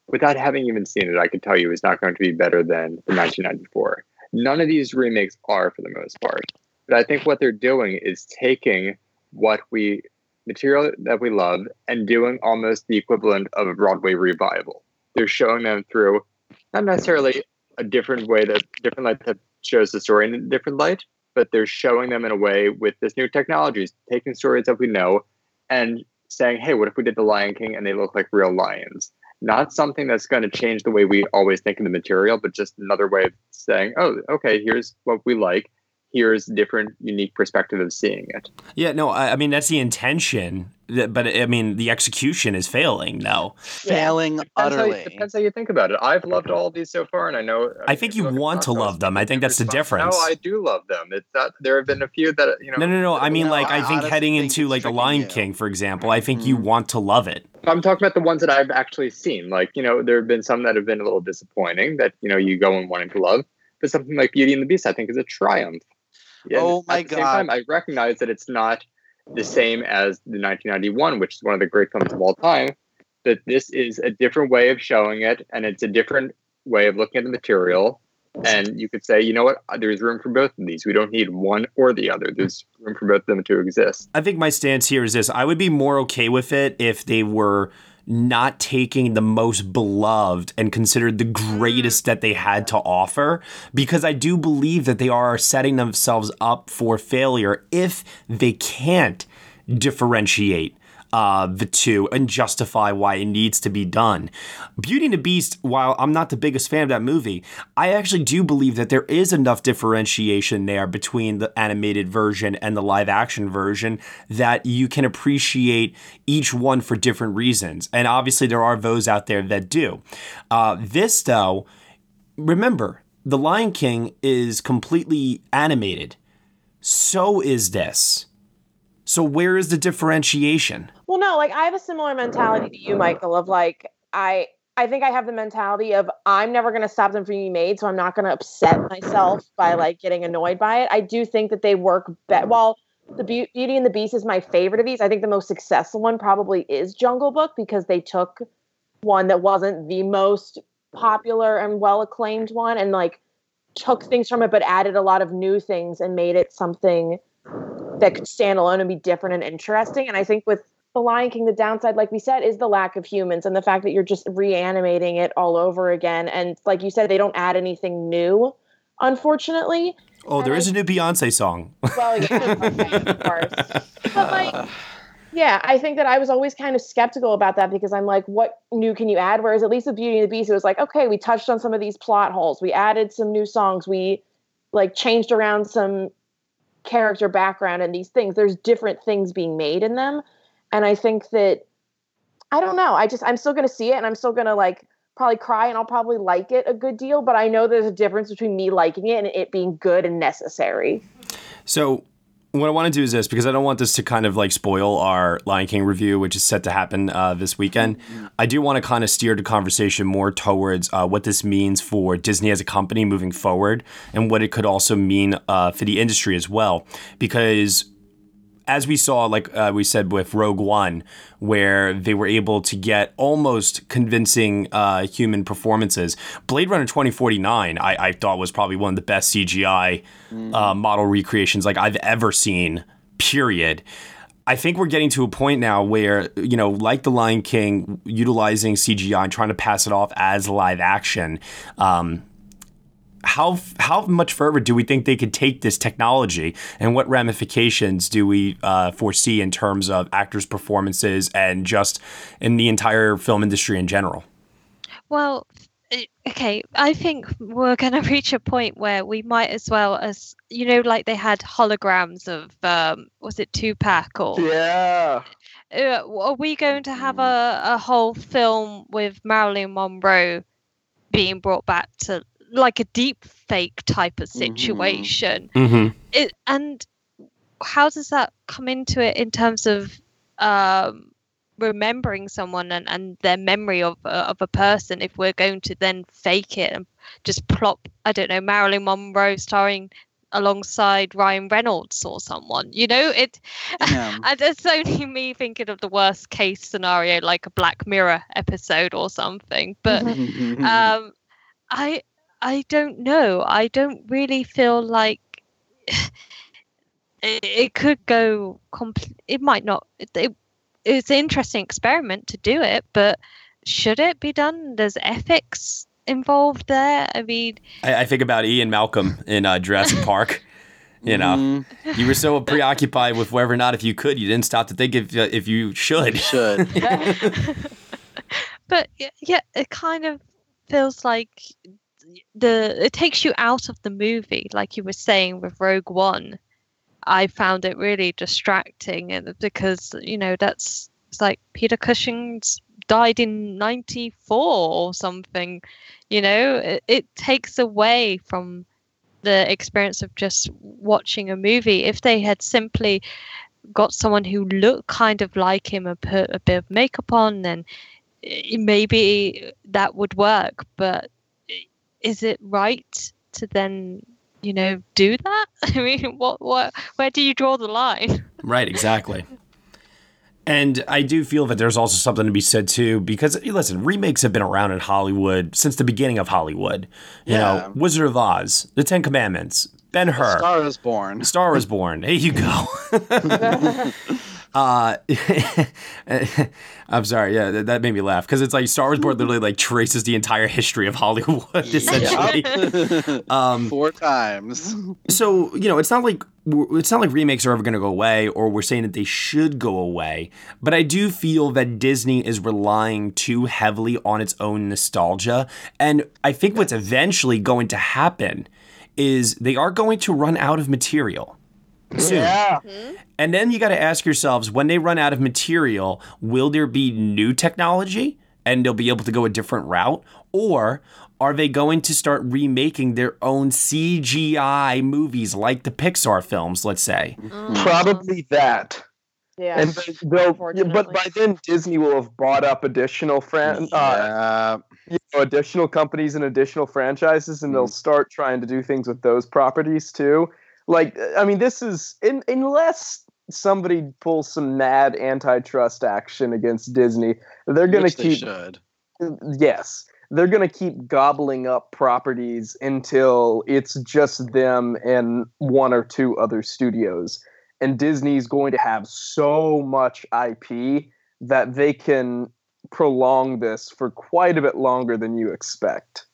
without having even seen it, I could tell you is not going to be better than the nineteen ninety-four. None of these remakes are for the most part. But I think what they're doing is taking what we... material that we love and doing almost the equivalent of a Broadway revival. They're showing them through not necessarily a different way that different light that shows the story in a different light, but they're showing them in a way with this new technologies, taking stories that we know and saying, hey, what if we did the Lion King and they look like real lions? Not something that's going to change the way we always think of the material, but just another way of saying, oh, okay, here's what we like. here's different, unique perspective of seeing it. Yeah, no, I, I mean, that's the intention, but I mean, the execution is failing now. Yeah. Failing depends utterly. How you, depends how you think about it. I've loved all of these so far, and I know... I, I mean, think you want to love them. I think that's the difference. No, I do love them. It's that there have been a few that, you know... No, no, no. I mean, no, like, I, I think heading think into, like, The Lion King, for example, I think mm-hmm. you want to love it. I'm talking about the ones that I've actually seen. Like, you know, there have been some that have been a little disappointing that, you know, you go and wanting to love. But something like Beauty and the Beast, I think, is a triumph. And oh my god! At the same time, I recognize that it's not the same as the nineteen ninety-one, which is one of the great films of all time. That this is a different way of showing it, and it's a different way of looking at the material. And you could say, you know what? There's room for both of these. We don't need one or the other. There's room for both of them to exist. I think my stance here is this: I would be more okay with it if they were not taking the most beloved and considered the greatest that they had to offer, because I do believe that they are setting themselves up for failure if they can't differentiate uh, the two and justify why it needs to be done. Beauty and the Beast, while I'm not the biggest fan of that movie, I actually do believe that there is enough differentiation there between the animated version and the live action version that you can appreciate each one for different reasons. And obviously there are those out there that do. Uh, this though, remember, The Lion King is completely animated. So is this. So where is the differentiation? Well, no, like I have a similar mentality to you, Michael, of like, I, I think I have the mentality of I'm never going to stop them from being made. So I'm not going to upset myself by like getting annoyed by it. I do think that they work better. Well, the Be- Beauty and the Beast is my favorite of these. I think the most successful one probably is Jungle Book, because they took one that wasn't the most popular and well-acclaimed one and like took things from it, but added a lot of new things and made it something that could stand alone and be different and interesting. And I think with The Lion King, the downside, like we said, is the lack of humans and the fact that you're just reanimating it all over again. And like you said, they don't add anything new, unfortunately. Oh, and there I, is a new Beyonce song. Well, yeah, of course. But like, yeah, I think that I was always kind of skeptical about that, because I'm like, what new can you add? Whereas at least with Beauty and the Beast, it was like, okay, we touched on some of these plot holes. We added some new songs. We like changed around some character background and these things. There's different things being made in them, and I think that I don't know I just I'm still gonna see it, and I'm still gonna like probably cry, and I'll probably like it a good deal, but I know there's a difference between me liking it and it being good and necessary. So what I want to do is this, because I don't want this to kind of like spoil our Lion King review, which is set to happen uh, this weekend. I do want to kind of steer the conversation more towards uh, what this means for Disney as a company moving forward, and what it could also mean uh, for the industry as well. Because as we saw, like uh, we said with Rogue One, where they were able to get almost convincing uh, human performances. Blade Runner twenty forty-nine, I, I thought was probably one of the best C G I mm-hmm. uh, model recreations like I've ever seen, period. I think we're getting to a point now where, you know, like The Lion King, utilizing C G I and trying to pass it off as live action, um, How how much further do we think they could take this technology, and what ramifications do we uh, foresee in terms of actors' performances and just in the entire film industry in general? Well, okay, I think we're going to reach a point where we might as well as, you know, like they had holograms of, um, was it Tupac or? Yeah. Uh, are we going to have a, a whole film with Marilyn Monroe being brought back to like a deep fake type of situation? Mm-hmm. It, and how does that come into it in terms of um, remembering someone and, and their memory of, uh, of a person, if we're going to then fake it and just plop, I don't know, Marilyn Monroe starring alongside Ryan Reynolds or someone, you know, it yeah. And it's only me thinking of the worst case scenario, like a Black Mirror episode or something, but um, I I don't know. I don't really feel like it, it could go. Compl- it might not. It, it, it's an interesting experiment to do it, but should it be done? There's ethics involved there. I mean, I, I think about Ian Malcolm in uh, Jurassic Park. You know, mm. you were so preoccupied with whether or not if you could, you didn't stop to think if uh, if you should. You should. But yeah, it kind of feels like the it takes you out of the movie, like you were saying with Rogue One. I found it really distracting because, you know, that's it's like Peter Cushing's died in ninety-four or something, you know. It, it takes away from the experience of just watching a movie. If they had simply got someone who looked kind of like him and put a bit of makeup on, then maybe that would work. But is it right to then, you know, do that? I mean, what, what, where do you draw the line? Right, exactly. And I do feel that there's also something to be said, too, because, listen, remakes have been around in Hollywood since the beginning of Hollywood. You yeah. know, Wizard of Oz, The Ten Commandments, Ben-Hur. Star is Born. Star is Born. There you go. uh, I'm sorry. Yeah, that, that made me laugh because it's like Star is Born literally like traces the entire history of Hollywood, essentially. Yeah. um, Four times. So, you know, it's not like... It's not like remakes are ever going to go away, or we're saying that they should go away. But I do feel that Disney is relying too heavily on its own nostalgia. And I think what's eventually going to happen is they are going to run out of material soon. Yeah. Mm-hmm. And then you got to ask yourselves, when they run out of material, will there be new technology and they'll be able to go a different route? Or are they going to start remaking their own C G I movies like the Pixar films, let's say? Mm. Probably that. Yeah. And they'll, but by then, Disney will have bought up additional fran- yeah. uh, you know, additional companies and additional franchises, and mm. they'll start trying to do things with those properties, too. Like, I mean, this is... In, unless... somebody pulls some mad antitrust action against Disney, they're going to keep... They yes. They're going to keep gobbling up properties until it's just them and one or two other studios. And Disney's going to have so much I P that they can prolong this for quite a bit longer than you expect.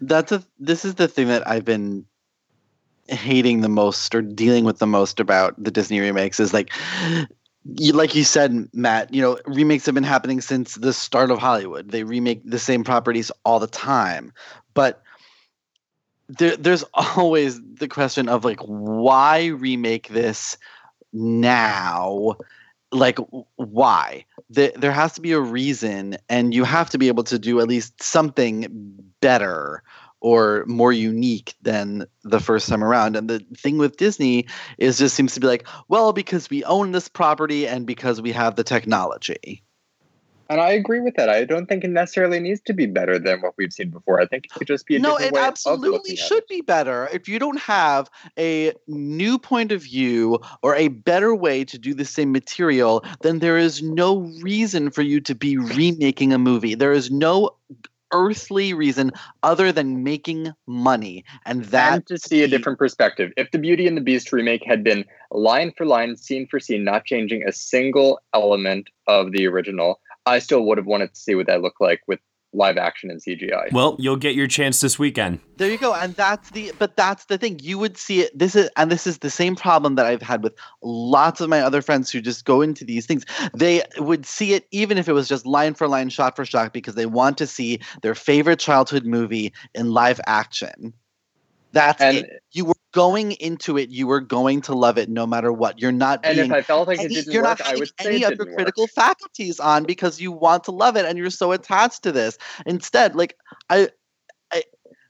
That's a, this is the thing that I've been... hating the most or dealing with the most about the Disney remakes is like, you, like you said, Matt, you know, remakes have been happening since the start of Hollywood. They remake the same properties all the time, but there, there's always the question of like, why remake this now? Like, why? The, there has to be a reason, and you have to be able to do at least something better or more unique than the first time around. And the thing with Disney is just seems to be like, well, because we own this property and because we have the technology. And I agree with that. I don't think it necessarily needs to be better than what we've seen before. I think it could just be a no, different way of looking at it. No, it absolutely should be better. If you don't have a new point of view or a better way to do the same material, then there is no reason for you to be remaking a movie. There is no earthly reason other than making money, and that and to see a different perspective. If the Beauty and the Beast remake had been line for line, scene for scene, not changing a single element of the original, I still would have wanted to see what that looked like with live action and C G I. Well, you'll get your chance this weekend. There you go. And that's the but that's the thing. You would see it. This is and this is the same problem that I've had with lots of my other friends who just go into these things. They would see it even if it was just line for line, shot for shot, because they want to see their favorite childhood movie in live action. That's and it. You were going into it. You were going to love it no matter what. You're not being, and if I felt like any, it didn't work, I would say it didn't work. You're not having any of your critical faculties on because you want to love it and you're so attached to this. Instead, like I, I,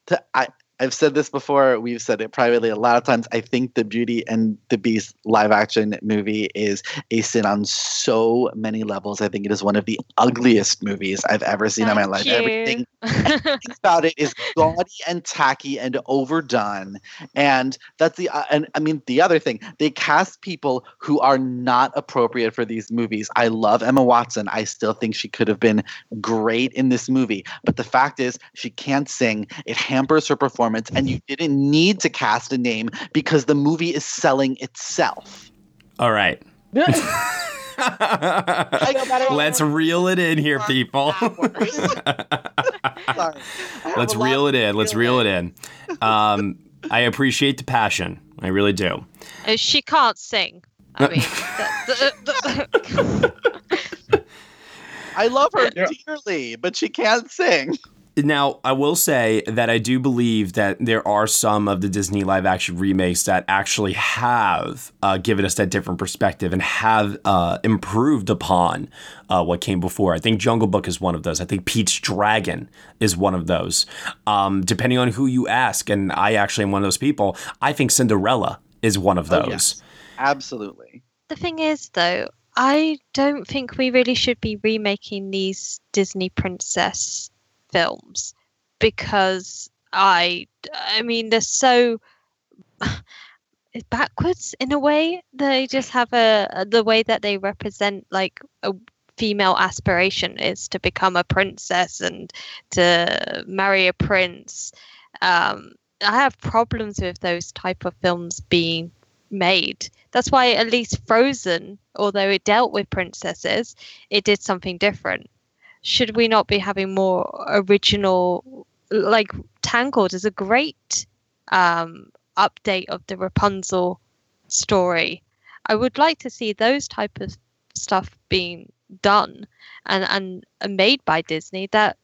to, I, I've said this before. We've said it privately a lot of times. I think the Beauty and the Beast live action movie is a sin on so many levels. I think it is one of the ugliest movies I've ever seen Thank in my life. You. Everything, everything about it is gaudy and tacky and overdone. And that's the. Uh, and I mean, the other thing, they cast people who are not appropriate for these movies. I love Emma Watson. I still think she could have been great in this movie. But the fact is, she can't sing. It hampers her performance. And you didn't need to cast a name because the movie is selling itself. All right. Let's reel it in here, people. Let's reel it in. Let's reel it in. Um, I appreciate the passion. I really do. Uh, she can't sing. I mean... the, the, the I love her yeah. dearly, but she can't sing. Now, I will say that I do believe that there are some of the Disney live action remakes that actually have uh, given us that different perspective and have uh, improved upon uh, what came before. I think Jungle Book is one of those. I think Pete's Dragon is one of those. Um, depending on who you ask, and I actually am one of those people, I think Cinderella is one of those. Oh, yes. Absolutely. The thing is, though, I don't think we really should be remaking these Disney princess films, because I, I mean, they're so backwards in a way. They just have a, the way that they represent like a female aspiration is to become a princess and to marry a prince. Um, I have problems with those type of films being made. That's why at least Frozen, although it dealt with princesses, it did something different. Should we not be having more original, like Tangled is a great um, update of the Rapunzel story. I would like to see those type of stuff being done and, and, and made by Disney that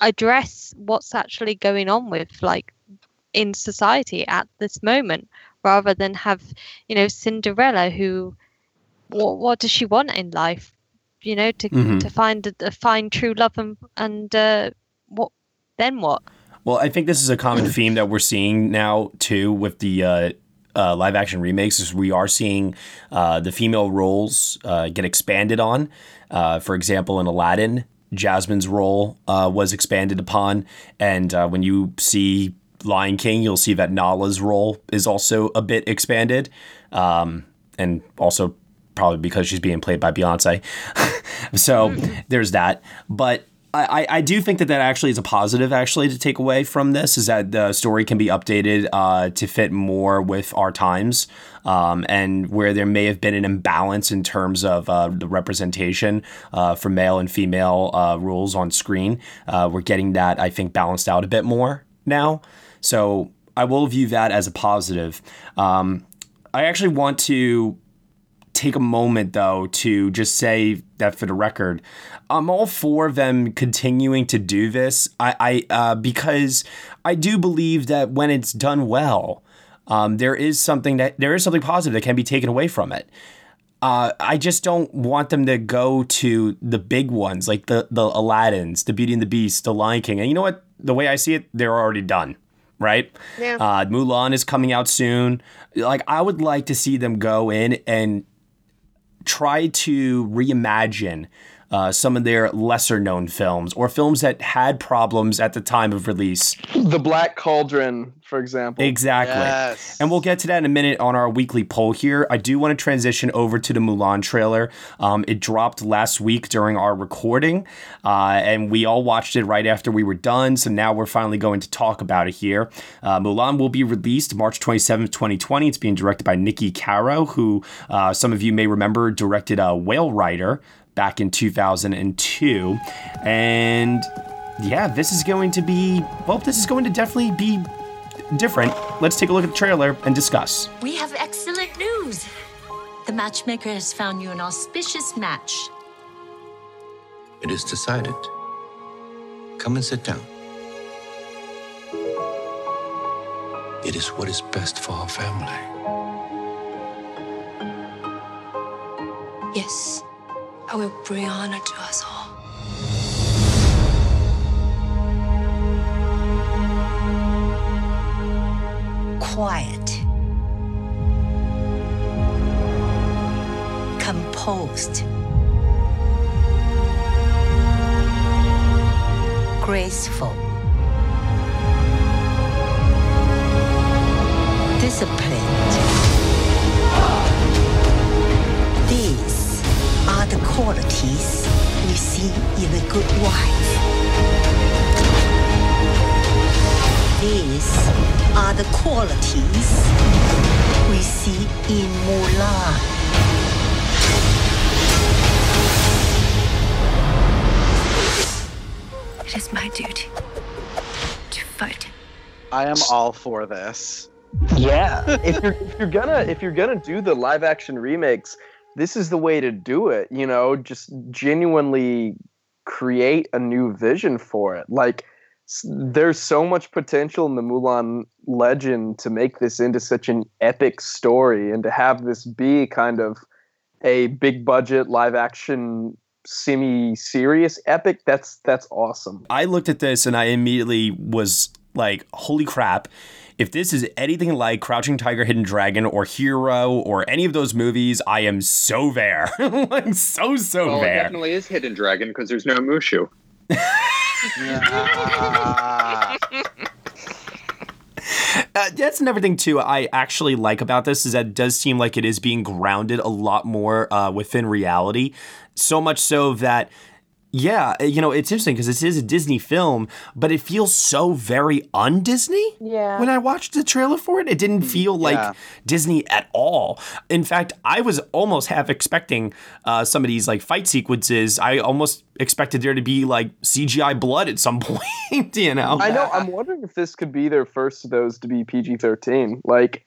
address what's actually going on with like in society at this moment, rather than have, you know, Cinderella who, what, what does she want in life? You know, to mm-hmm. to find uh, find true love and and uh, what then what? Well, I think this is a common theme that we're seeing now too with the uh, uh, live action remakes. Is we are seeing uh, the female roles uh, get expanded on. Uh, for example, in Aladdin, Jasmine's role uh, was expanded upon, and uh, when you see Lion King, you'll see that Nala's role is also a bit expanded, um, and also. Probably because she's being played by Beyonce. So there's that. But I, I do think that that actually is a positive actually to take away from this, is that the story can be updated uh, to fit more with our times, um, and where there may have been an imbalance in terms of uh, the representation uh, for male and female uh, roles on screen. Uh, we're getting that, I think, balanced out a bit more now. So I will view that as a positive. Um, I actually want to... take a moment though to just say that for the record, I'm all for them continuing to do this. I, I uh, because I do believe that when it's done well, um, there is something that there is something positive that can be taken away from it. Uh, I just don't want them to go to the big ones like the the Aladdins, the Beauty and the Beast, the Lion King, and you know what? The way I see it, they're already done. Right? Yeah. Uh, Mulan is coming out soon. Like I would like to see them go in and try to reimagine uh, some of their lesser-known films or films that had problems at the time of release. The Black Cauldron, for example. Exactly. Yes. And we'll get to that in a minute on our weekly poll here. I do want to transition over to the Mulan trailer. Um, it dropped last week during our recording, uh, and we all watched it right after we were done, so now we're finally going to talk about it here. Uh, Mulan will be released March twenty-seventh, twenty twenty. It's being directed by Nikki Caro, who uh, some of you may remember directed uh, Whale Rider, back in two thousand two, and yeah, this is going to be, well, this is going to definitely be different. Let's take a look at the trailer and discuss. We have excellent news. The matchmaker has found you an auspicious match. It is decided. Come and sit down. It is what is best for our family. Yes. I will bring honor to us all. Quiet. Composed. Graceful. Disciplined. The qualities we see in a good wife. These are the qualities we see in Mulan. It is my duty to fight. I am all for this. Yeah, if you're if you're gonna if you're gonna do the live action remakes, this is the way to do it, you know, just genuinely create a new vision for it. Like, there's so much potential in the Mulan legend to make this into such an epic story and to have this be kind of a big budget live action semi-serious epic. That's that's awesome. I looked at this and I immediately was like, holy crap. If this is anything like Crouching Tiger, Hidden Dragon, or Hero, or any of those movies, I am so there. I'm so, so well, there. It definitely is Hidden Dragon because there's no Mushu. uh, that's another thing, too, I actually like about this is that it does seem like it is being grounded a lot more uh, within reality. So much so that... yeah, you know, it's interesting because this is a Disney film, but it feels so very un-Disney. Yeah. When I watched the trailer for it, it didn't feel like yeah. Disney at all. In fact, I was almost half expecting uh, some of these like fight sequences. I almost expected there to be like C G I blood at some point, you know? I know. I'm wondering if this could be their first of those to be P G thirteen. Like,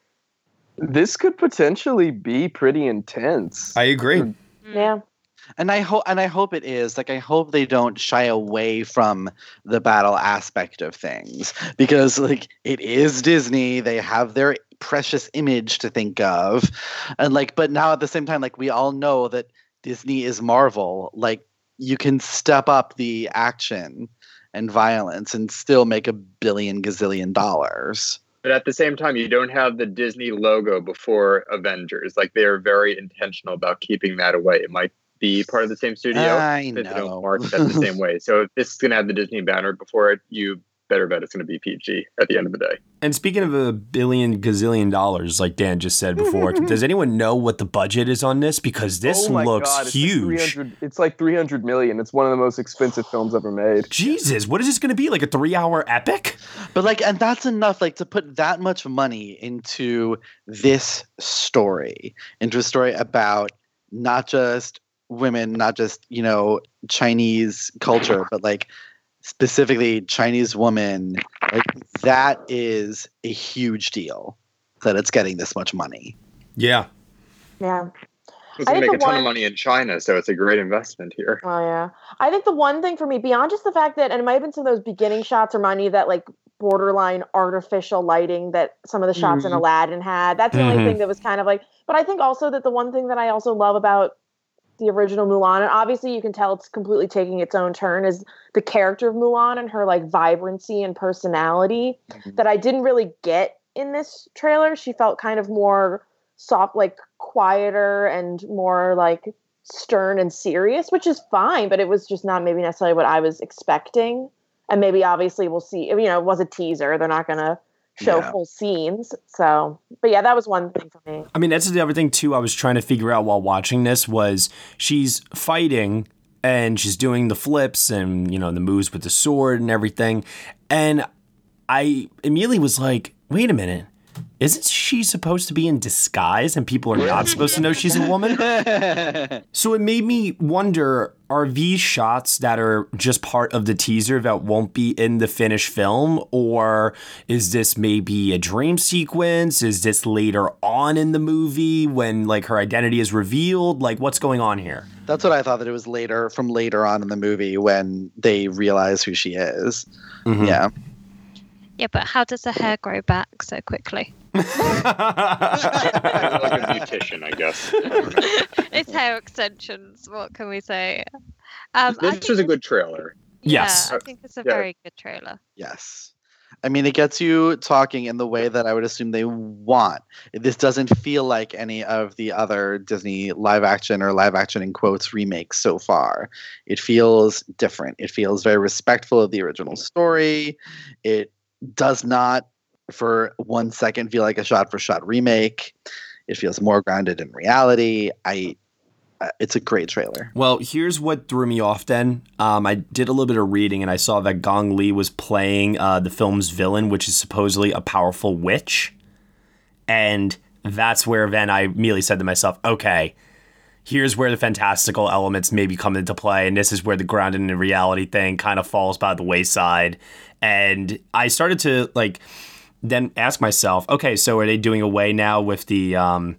this could potentially be pretty intense. I agree. Yeah. And I hope, and I hope it is. Like, I hope they don't shy away from the battle aspect of things, because like it is Disney. They have their precious image to think of, and like, but now at the same time, like we all know that Disney is Marvel. Like, you can step up the action and violence and still make a billion gazillion dollars. But at the same time, you don't have the Disney logo before Avengers. Like, they are very intentional about keeping that away. It might be part of the same studio. I know. They don't market that the same way. So if this is going to have the Disney banner before it, you better bet it's going to be P G at the end of the day. And speaking of a billion gazillion dollars, like Dan just said before, does anyone know what the budget is on this? Because this oh looks God, it's huge. Like it's like three hundred million dollars. It's one of the most expensive films ever made. Jesus, what is this going to be? Like a three-hour epic? But like, and that's enough, like, to put that much money into this story, into a story about not just women, not just, you know, Chinese culture, but like specifically Chinese woman. Like, that is a huge deal that it's getting this much money. Yeah. Yeah. It's going to make a ton one, of money in China, so it's a great investment here. Oh, yeah. I think the one thing for me, beyond just the fact that, and it might have been some of those beginning shots remind me of that, like, borderline artificial lighting that some of the shots mm-hmm. in Aladdin had. That's the mm-hmm. only thing that was kind of like, but I think also that the one thing that I also love about the original Mulan, and obviously you can tell it's completely taking its own turn, is the character of Mulan and her like vibrancy and personality mm-hmm. that I didn't really get in this trailer. She felt kind of more soft, like quieter and more like stern and serious, which is fine, but it was just not maybe necessarily what I was expecting. And maybe obviously we'll see, you know, it was a teaser. They're not going to show yeah. full scenes. So, but yeah, that was one thing for me. I mean, that's the other thing too I was trying to figure out while watching this was she's fighting and she's doing the flips and, you know, the moves with the sword and everything. And I immediately was like, wait a minute. Isn't she supposed to be in disguise and people are not supposed to know she's a woman? So it made me wonder, are these shots that are just part of the teaser that won't be in the finished film? Or is this maybe a dream sequence? Is this later on in the movie when like her identity is revealed? Like, what's going on here? That's what I thought, that it was later, from later on in the movie when they realize who she is. Mm-hmm. Yeah. Yeah, but how does the hair grow back so quickly? Like a beautician, I guess. It's hair extensions. What can we say? Um, this was a good trailer. Yes. Yeah, I think it's a yeah. very good trailer. Yes. I mean, it gets you talking in the way that I would assume they want. This doesn't feel like any of the other Disney live action or live action in quotes remakes so far. It feels different. It feels very respectful of the original story. It does not for one second feel like a shot for shot remake. It feels more grounded in reality. I uh, it's a great trailer. Well, here's what threw me off then. Um, I did a little bit of reading and I saw that Gong Li was playing uh, the film's villain, which is supposedly a powerful witch. And that's where then I immediately said to myself, okay, here's where the fantastical elements maybe come into play. And this is where the grounded in reality thing kind of falls by the wayside. And I started to like then ask myself, okay, so are they doing away now with the um,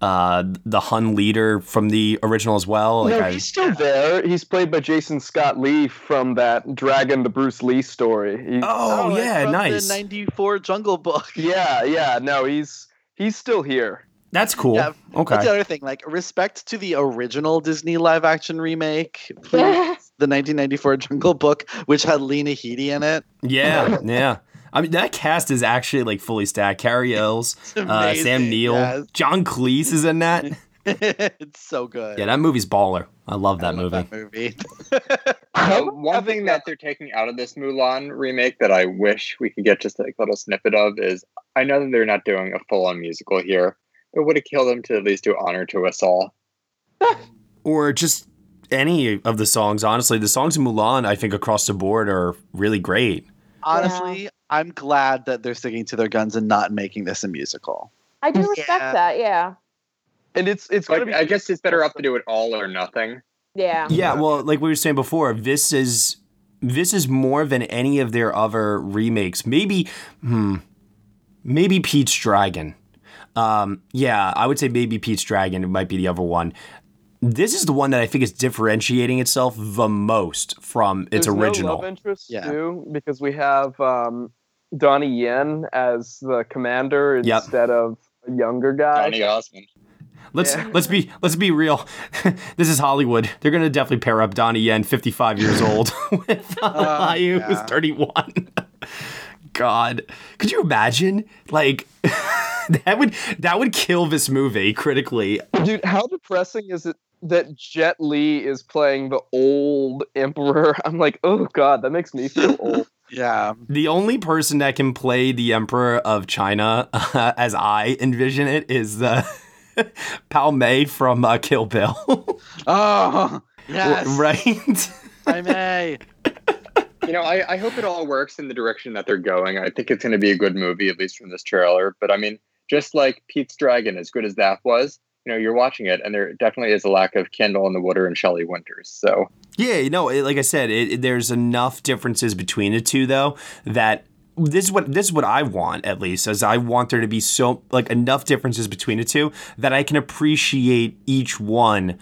uh, the Hun leader from the original as well? Like no, I, he's still there. He's played by Jason Scott Lee from that Dragon the Bruce Lee story. He, oh, oh, yeah, from nice. The ninety-four Jungle Book. Yeah, yeah. No, he's he's still here. That's cool. Yeah, okay. That's the other thing. Like, respect to the original Disney live-action remake, please. The nineteen ninety-four Jungle Book, which had Lena Headey in it. Yeah, yeah. I mean, that cast is actually, like, fully stacked. Carrie Ells, uh, Sam Neill, yes. John Cleese is in that. It's so good. Yeah, that movie's baller. I love that I love movie. That movie. um, one thing that they're taking out of this Mulan remake that I wish we could get just a little snippet of is, I know that they're not doing a full-on musical here. It would have killed them to at least do honor to us all. Or just any of the songs. Honestly, the songs in Mulan, I think, across the board are really great. Honestly, yeah. I'm glad that they're sticking to their guns and not making this a musical. I do respect yeah. that, yeah. And it's it's like, gonna be, I guess it's better off to do it all or nothing. Yeah. Yeah, well, like we were saying before, this is this is more than any of their other remakes. Maybe hmm, maybe Peach Dragon. Um, yeah, I would say maybe Pete's Dragon. It might be the other one. This is the one that I think is differentiating itself the most from its There's original. No love interest yeah. too, because we have um, Donnie Yen as the commander instead yep. of a younger guy. Donnie Osmond. Let's yeah. let's be let's be real. This is Hollywood. They're gonna definitely pair up Donnie Yen, fifty-five years old, with uh, Liu, yeah. who's thirty-one. God, could you imagine? Like. That would that would kill this movie critically. Dude, how depressing is it that Jet Li is playing the old emperor? I'm like, oh god, that makes me feel old. Yeah. The only person that can play the emperor of China, uh, as I envision it, is uh, Pao Mei from uh, Kill Bill. Oh, yes. Right? Pao Mei. You know, I, I hope it all works in the direction that they're going. I think it's going to be a good movie, at least from this trailer. But I mean, just like Pete's Dragon, as good as that was, you know, you're watching it, and there definitely is a lack of Kendall in the Water and Shelley Winters. So yeah, you know, like I said, it, it, there's enough differences between the two, though, that this is what this is what I want, at least, as I want there to be so like enough differences between the two that I can appreciate each one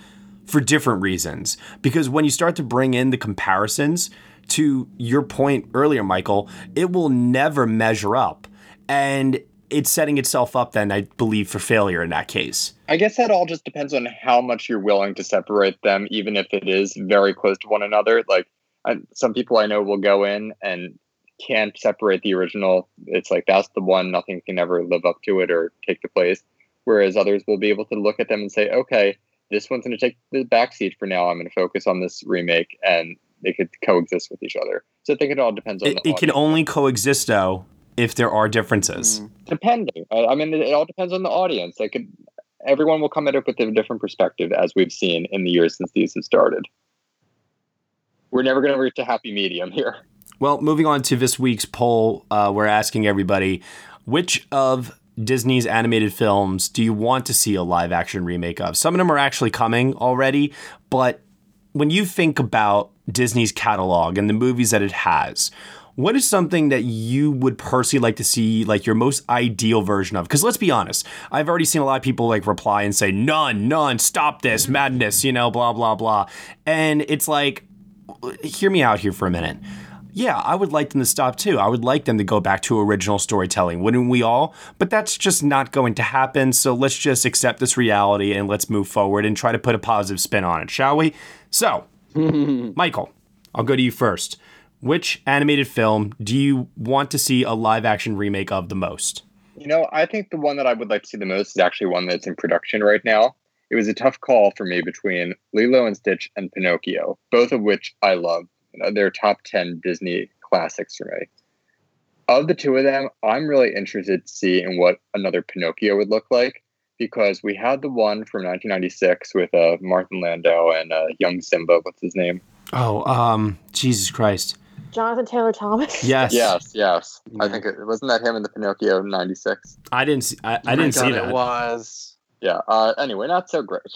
for different reasons. Because when you start to bring in the comparisons. To your point earlier, Michael, it will never measure up. And it's setting itself up then, I believe, for failure in that case. I guess that all just depends on how much you're willing to separate them, even if it is very close to one another. Like, I, some people I know will go in and can't separate the original. It's like, that's the one, nothing can ever live up to it or take the place. Whereas others will be able to look at them and say, okay, this one's going to take the backseat for now. I'm going to focus on this remake and... They could coexist with each other. So I think it all depends on it, the audience. It can only coexist, though, if there are differences. Mm. Depending. I mean, it all depends on the audience. They could, everyone will come at it with a different perspective, as we've seen in the years since these have started. We're never going to reach a happy medium here. Well, moving on to this week's poll, uh, we're asking everybody, which of Disney's animated films do you want to see a live-action remake of? Some of them are actually coming already, but when you think about Disney's catalog and the movies that it has, what is something that you would personally like to see, like your most ideal version of? Because let's be honest, I've already seen a lot of people like reply and say, none, none, stop this madness, you know, blah, blah, blah. And it's like, hear me out here for a minute. Yeah, I would like them to stop too. I would like them to go back to original storytelling, wouldn't we all? But that's just not going to happen. So let's just accept this reality and let's move forward and try to put a positive spin on it, shall we? So, Michael, I'll go to you first. Which animated film do you want to see a live-action remake of the most? You know, I think the one that I would like to see the most is actually one that's in production right now. It was a tough call for me between Lilo and Stitch and Pinocchio, both of which I love. You know, they're top ten Disney classics for me. Of the two of them, I'm really interested to see in what another Pinocchio would look like, because we had the one from nineteen ninety-six with uh, Martin Landau and uh, young Simba. What's his name? Oh, um, Jesus Christ. Jonathan Taylor Thomas. Yes. Yes, yes. Yeah. I think it wasn't that him in the Pinocchio ninety-six. I didn't see I, I didn't see that. It was. Yeah. Uh, anyway, not so great.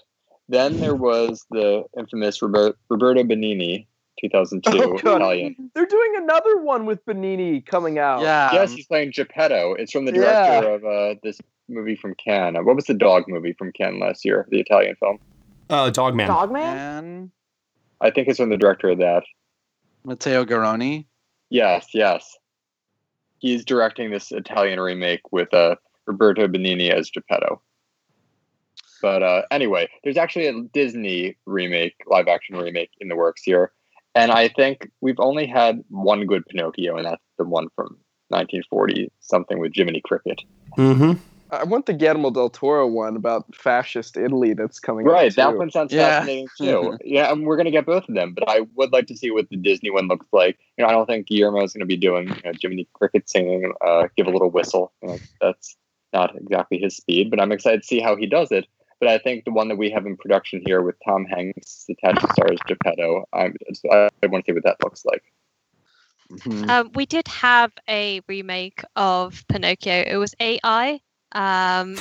Then there was the infamous Robert, Roberto Benigni two thousand two oh, Italian. They're doing another one with Benigni coming out. Yeah. Yes, he's playing Geppetto. It's from the director yeah. of uh, this movie from Cannes. What was the dog movie from Cannes last year? The Italian film. Oh, uh, Dogman. Dogman? I think it's from the director of that. Matteo Garrone? Yes, yes. He's directing this Italian remake with uh, Roberto Benigni as Geppetto. But uh, anyway, there's actually a Disney remake, live action remake in the works here. And I think we've only had one good Pinocchio, and that's the one from nineteen forty, something with Jiminy Cricket. Mm-hmm. I want the Guillermo del Toro one about fascist Italy that's coming out. Right, that one sounds yeah. fascinating too. Yeah, and we're going to get both of them, but I would like to see what the Disney one looks like. You know, I don't think Guillermo's going to be doing you know, Jiminy Cricket singing, uh, give a little whistle. You know, that's not exactly his speed, but I'm excited to see how he does it. But I think the one that we have in production here with Tom Hanks attached to stars Geppetto, I'm, I want to see what that looks like. Mm-hmm. Um, we did have a remake of Pinocchio. It was A I. Um,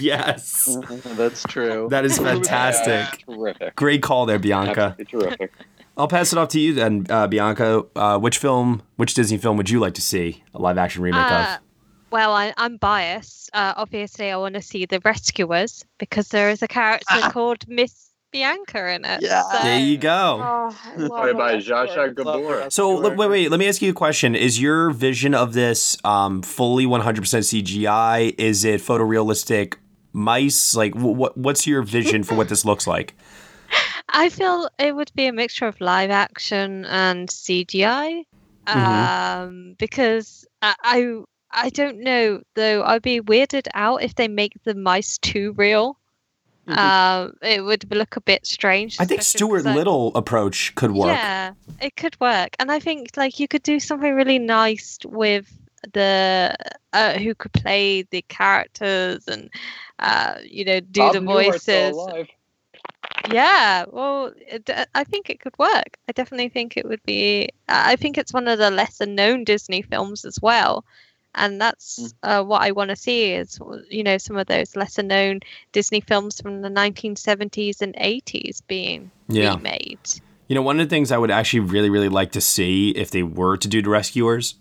yes, that's true. That is fantastic. Yeah, terrific. Great call there, Bianca. Absolutely terrific. I'll pass it off to you then, uh, Bianca. Uh, which film, which Disney film would you like to see a live action remake uh, of? Well, I, I'm biased. Uh, obviously, I want to see The Rescuers because there is a character ah. called Miss Bianca in it. Yeah. So. There you go. Oh, by by Zsa Gabor. So, wait, wait, let me ask you a question. Is your vision of this um, fully one hundred percent C G I? Is it photorealistic mice? Like, what? what's your vision for what this looks like? I feel it would be a mixture of live action and C G I um, mm-hmm. because I... I I don't know, though. I'd be weirded out if they make the mice too real. Mm-hmm. Um, it would look a bit strange. I think Stuart Little approach could work. Yeah, it could work. And I think like you could do something really nice with the uh, who could play the characters and, uh, you know, do Bob the voices. Yeah, well, it, I think it could work. I definitely think it would be... I think it's one of the lesser known Disney films as well. And that's uh, what I want to see is, you know, some of those lesser known Disney films from the nineteen seventies and eighties being yeah. remade. You know, one of the things I would actually really, really like to see if they were to do The Rescuers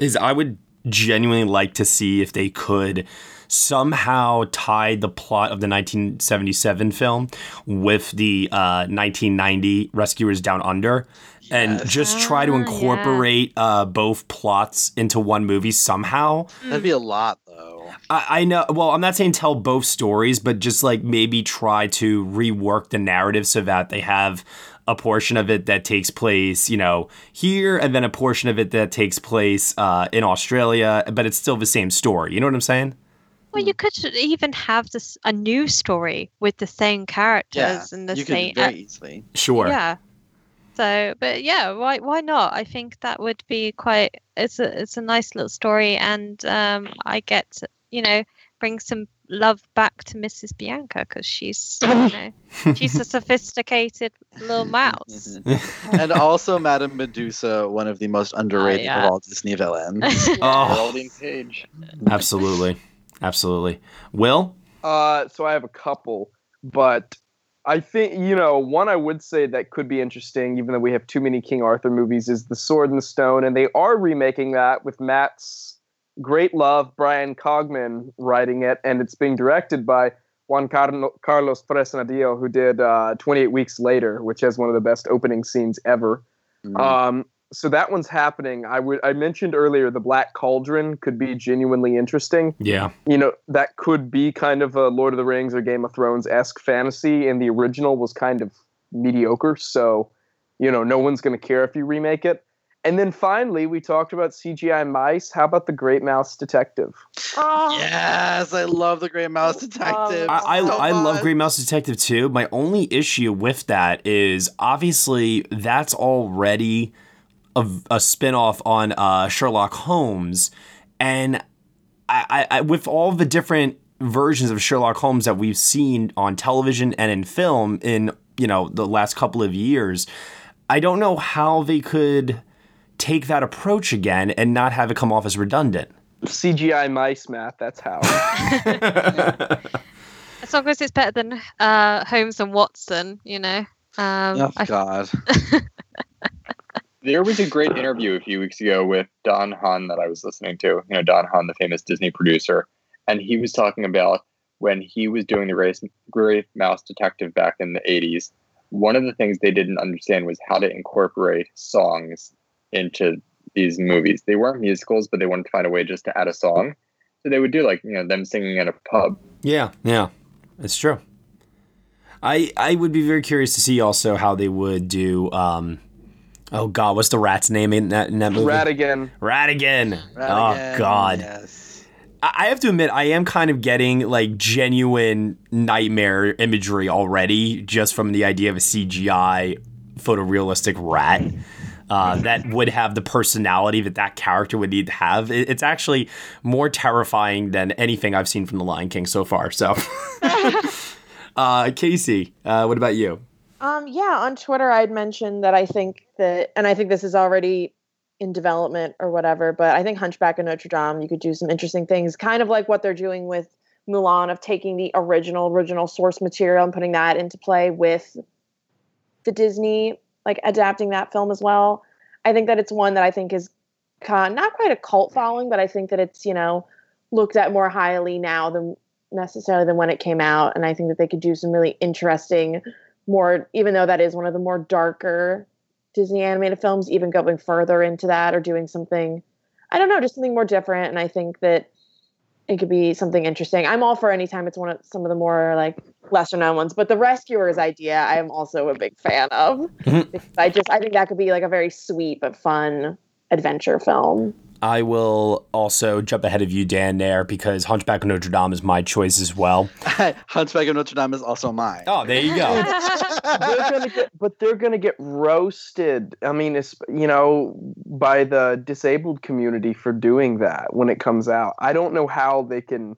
is I would genuinely like to see if they could somehow tie the plot of the nineteen seventy-seven film with the uh, nineteen ninety Rescuers Down Under. And yes. just try to incorporate yeah. uh, both plots into one movie somehow. That'd be a lot, though. I, I know. Well, I'm not saying tell both stories, but just like maybe try to rework the narrative so that they have a portion of it that takes place, you know, here, and then a portion of it that takes place uh, in Australia, but it's still the same story. You know what I'm saying? Well, you could even have this a new story with the same characters and yeah, the you same. Could very easily. Sure. Yeah. So, but yeah, why why not? I think that would be quite. It's a it's a nice little story, and um, I get to, you know, bring some love back to Missus Bianca because she's you know she's a sophisticated little mouse. And also, Madame Medusa, one of the most underrated oh, yeah. of all Disney villains. Oh, Page. Absolutely, absolutely. Will? Uh, so I have a couple, but. I think, you know, one I would say that could be interesting, even though we have too many King Arthur movies, is The Sword and the Stone. And they are remaking that with Matt's great love, Brian Cogman, writing it. And it's being directed by Juan Carlo- Carlos Fresnadillo, who did uh, twenty-eight Weeks Later, which has one of the best opening scenes ever. Mm-hmm. Um, so that one's happening. I would I mentioned earlier The Black Cauldron could be genuinely interesting. Yeah. You know, that could be kind of a Lord of the Rings or Game of Thrones-esque fantasy, and the original was kind of mediocre, so, you know, no one's going to care if you remake it. And then finally, we talked about C G I mice. How about The Great Mouse Detective? Oh. Yes, I love The Great Mouse Detective. I, I, so I love Great Mouse Detective, too. My only issue with that is, obviously, that's already... a, a spin-off on uh, Sherlock Holmes, and I, I, with all the different versions of Sherlock Holmes that we've seen on television and in film in, you know, the last couple of years, I don't know how they could take that approach again and not have it come off as redundant. C G I mice, Matt, that's how. As long as it's better than uh, Holmes and Watson, you know. Um, oh, I, God. There was a great interview a few weeks ago with Don Hahn that I was listening to. You know, Don Hahn, the famous Disney producer. And he was talking about when he was doing the Gray Mouse Detective back in the eighties, one of the things they didn't understand was how to incorporate songs into these movies. They weren't musicals, but they wanted to find a way just to add a song. So they would do, like, you know, them singing at a pub. Yeah, yeah, it's true. I I would be very curious to see also how they would do, um, oh, God, what's the rat's name in that, in that movie? Ratigan. Ratigan. Ratigan. Oh, God. Yes. I have to admit, I am kind of getting, like, genuine nightmare imagery already just from the idea of a C G I photorealistic rat uh, that would have the personality that that character would need to have. It's actually more terrifying than anything I've seen from The Lion King so far. So, uh, Casey, uh, what about you? Um, yeah, on Twitter, I'd mentioned that I think that, and I think this is already in development or whatever, but I think Hunchback of Notre Dame, you could do some interesting things, kind of like what they're doing with Mulan, of taking the original, original source material and putting that into play with the Disney, like adapting that film as well. I think that it's one that I think is con- not quite a cult following, but I think that it's, you know, looked at more highly now than necessarily than when it came out. And I think that they could do some really interesting, more, even though that is one of the more darker Disney animated films, even going further into that or doing something, I don't know, just something more different. And I think that it could be something interesting. I'm all for anytime it's one of some of the more like lesser known ones, but the Rescuers idea, I am also a big fan of. I just, I think that could be like a very sweet, but fun adventure film. I will also jump ahead of you, Dan, there, because Hunchback of Notre Dame is my choice as well. Hunchback of Notre Dame is also mine. Oh, there you go. they're gonna get, but they're going to get roasted, I mean, it's, you know, by the disabled community for doing that when it comes out. I don't know how they can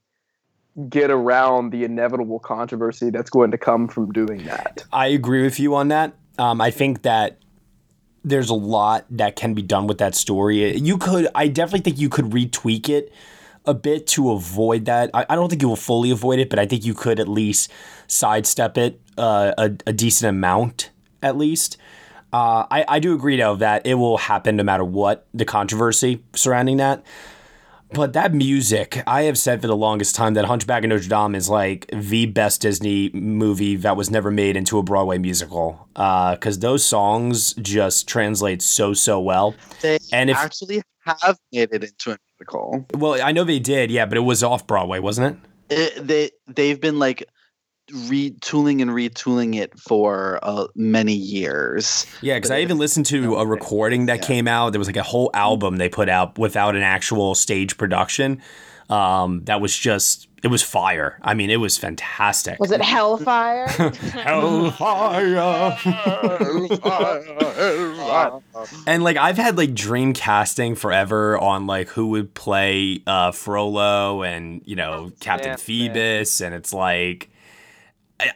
get around the inevitable controversy that's going to come from doing that. I agree with you on that. Um, I think that there's a lot that can be done with that story. You could, I definitely think you could retweak it a bit to avoid that. I, I don't think you will fully avoid it, but I think you could at least sidestep it uh, a, a decent amount, at least. Uh, I, I do agree, though, that it will happen no matter what, the controversy surrounding that. But that music, I have said for the longest time that Hunchback of Notre Dame is like the best Disney movie that was never made into a Broadway musical, because uh, those songs just translate so, so well. They and if, actually have made it into a musical. Well, I know they did, yeah, but it was off-Broadway, wasn't it? it they, they've been like retooling and retooling it for uh, many years. Yeah, because I even listened to a recording that yeah. came out. There was like a whole album they put out without an actual stage production. Um, that was just, it was fire. I mean, it was fantastic. Was it Hellfire? Hellfire! Hellfire! Hellfire! And like, I've had like dream casting forever on like who would play uh, Frollo and, you know, Captain yeah, Phoebus. Man. And it's like,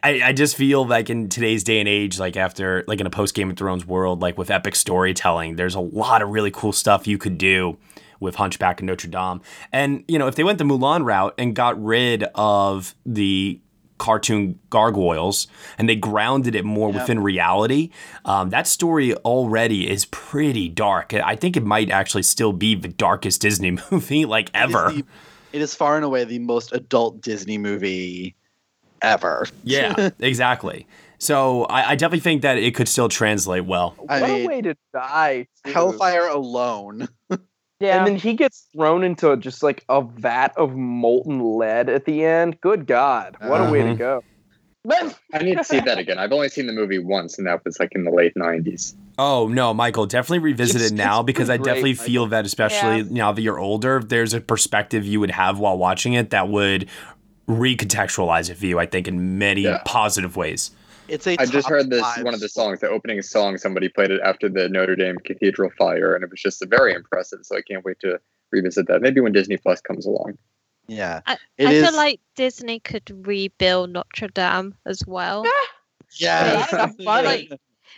I, I just feel like in today's day and age, like after like in a post Game of Thrones world, like with epic storytelling, there's a lot of really cool stuff you could do with Hunchback of Notre Dame. And, you know, if they went the Mulan route and got rid of the cartoon gargoyles and they grounded it more yeah. within reality, um, that story already is pretty dark. I think it might actually still be the darkest Disney movie like ever. It is, the, it is far and away the most adult Disney movie ever. Yeah, exactly. So I, I definitely think that it could still translate well. I what mean, a way to die. Too. Hellfire alone. Yeah. And then he gets thrown into just like a vat of molten lead at the end. Good God. What uh-huh. a way to go. I need to see that again. I've only seen the movie once, and that was like in the late nineties. Oh, no, Michael, definitely revisit it's, it now because I definitely great, feel Michael. That especially yeah. now that you're older, there's a perspective you would have while watching it that would recontextualize it for you, I think, in many yeah. positive ways. It's a I just heard this one of the songs, the opening song, somebody played it after the Notre Dame Cathedral fire, and it was just very impressive, so I can't wait to revisit that. Maybe when Disney Plus comes along. Yeah. I, I is... feel like Disney could rebuild Notre Dame as well. Yeah. Yeah. Like,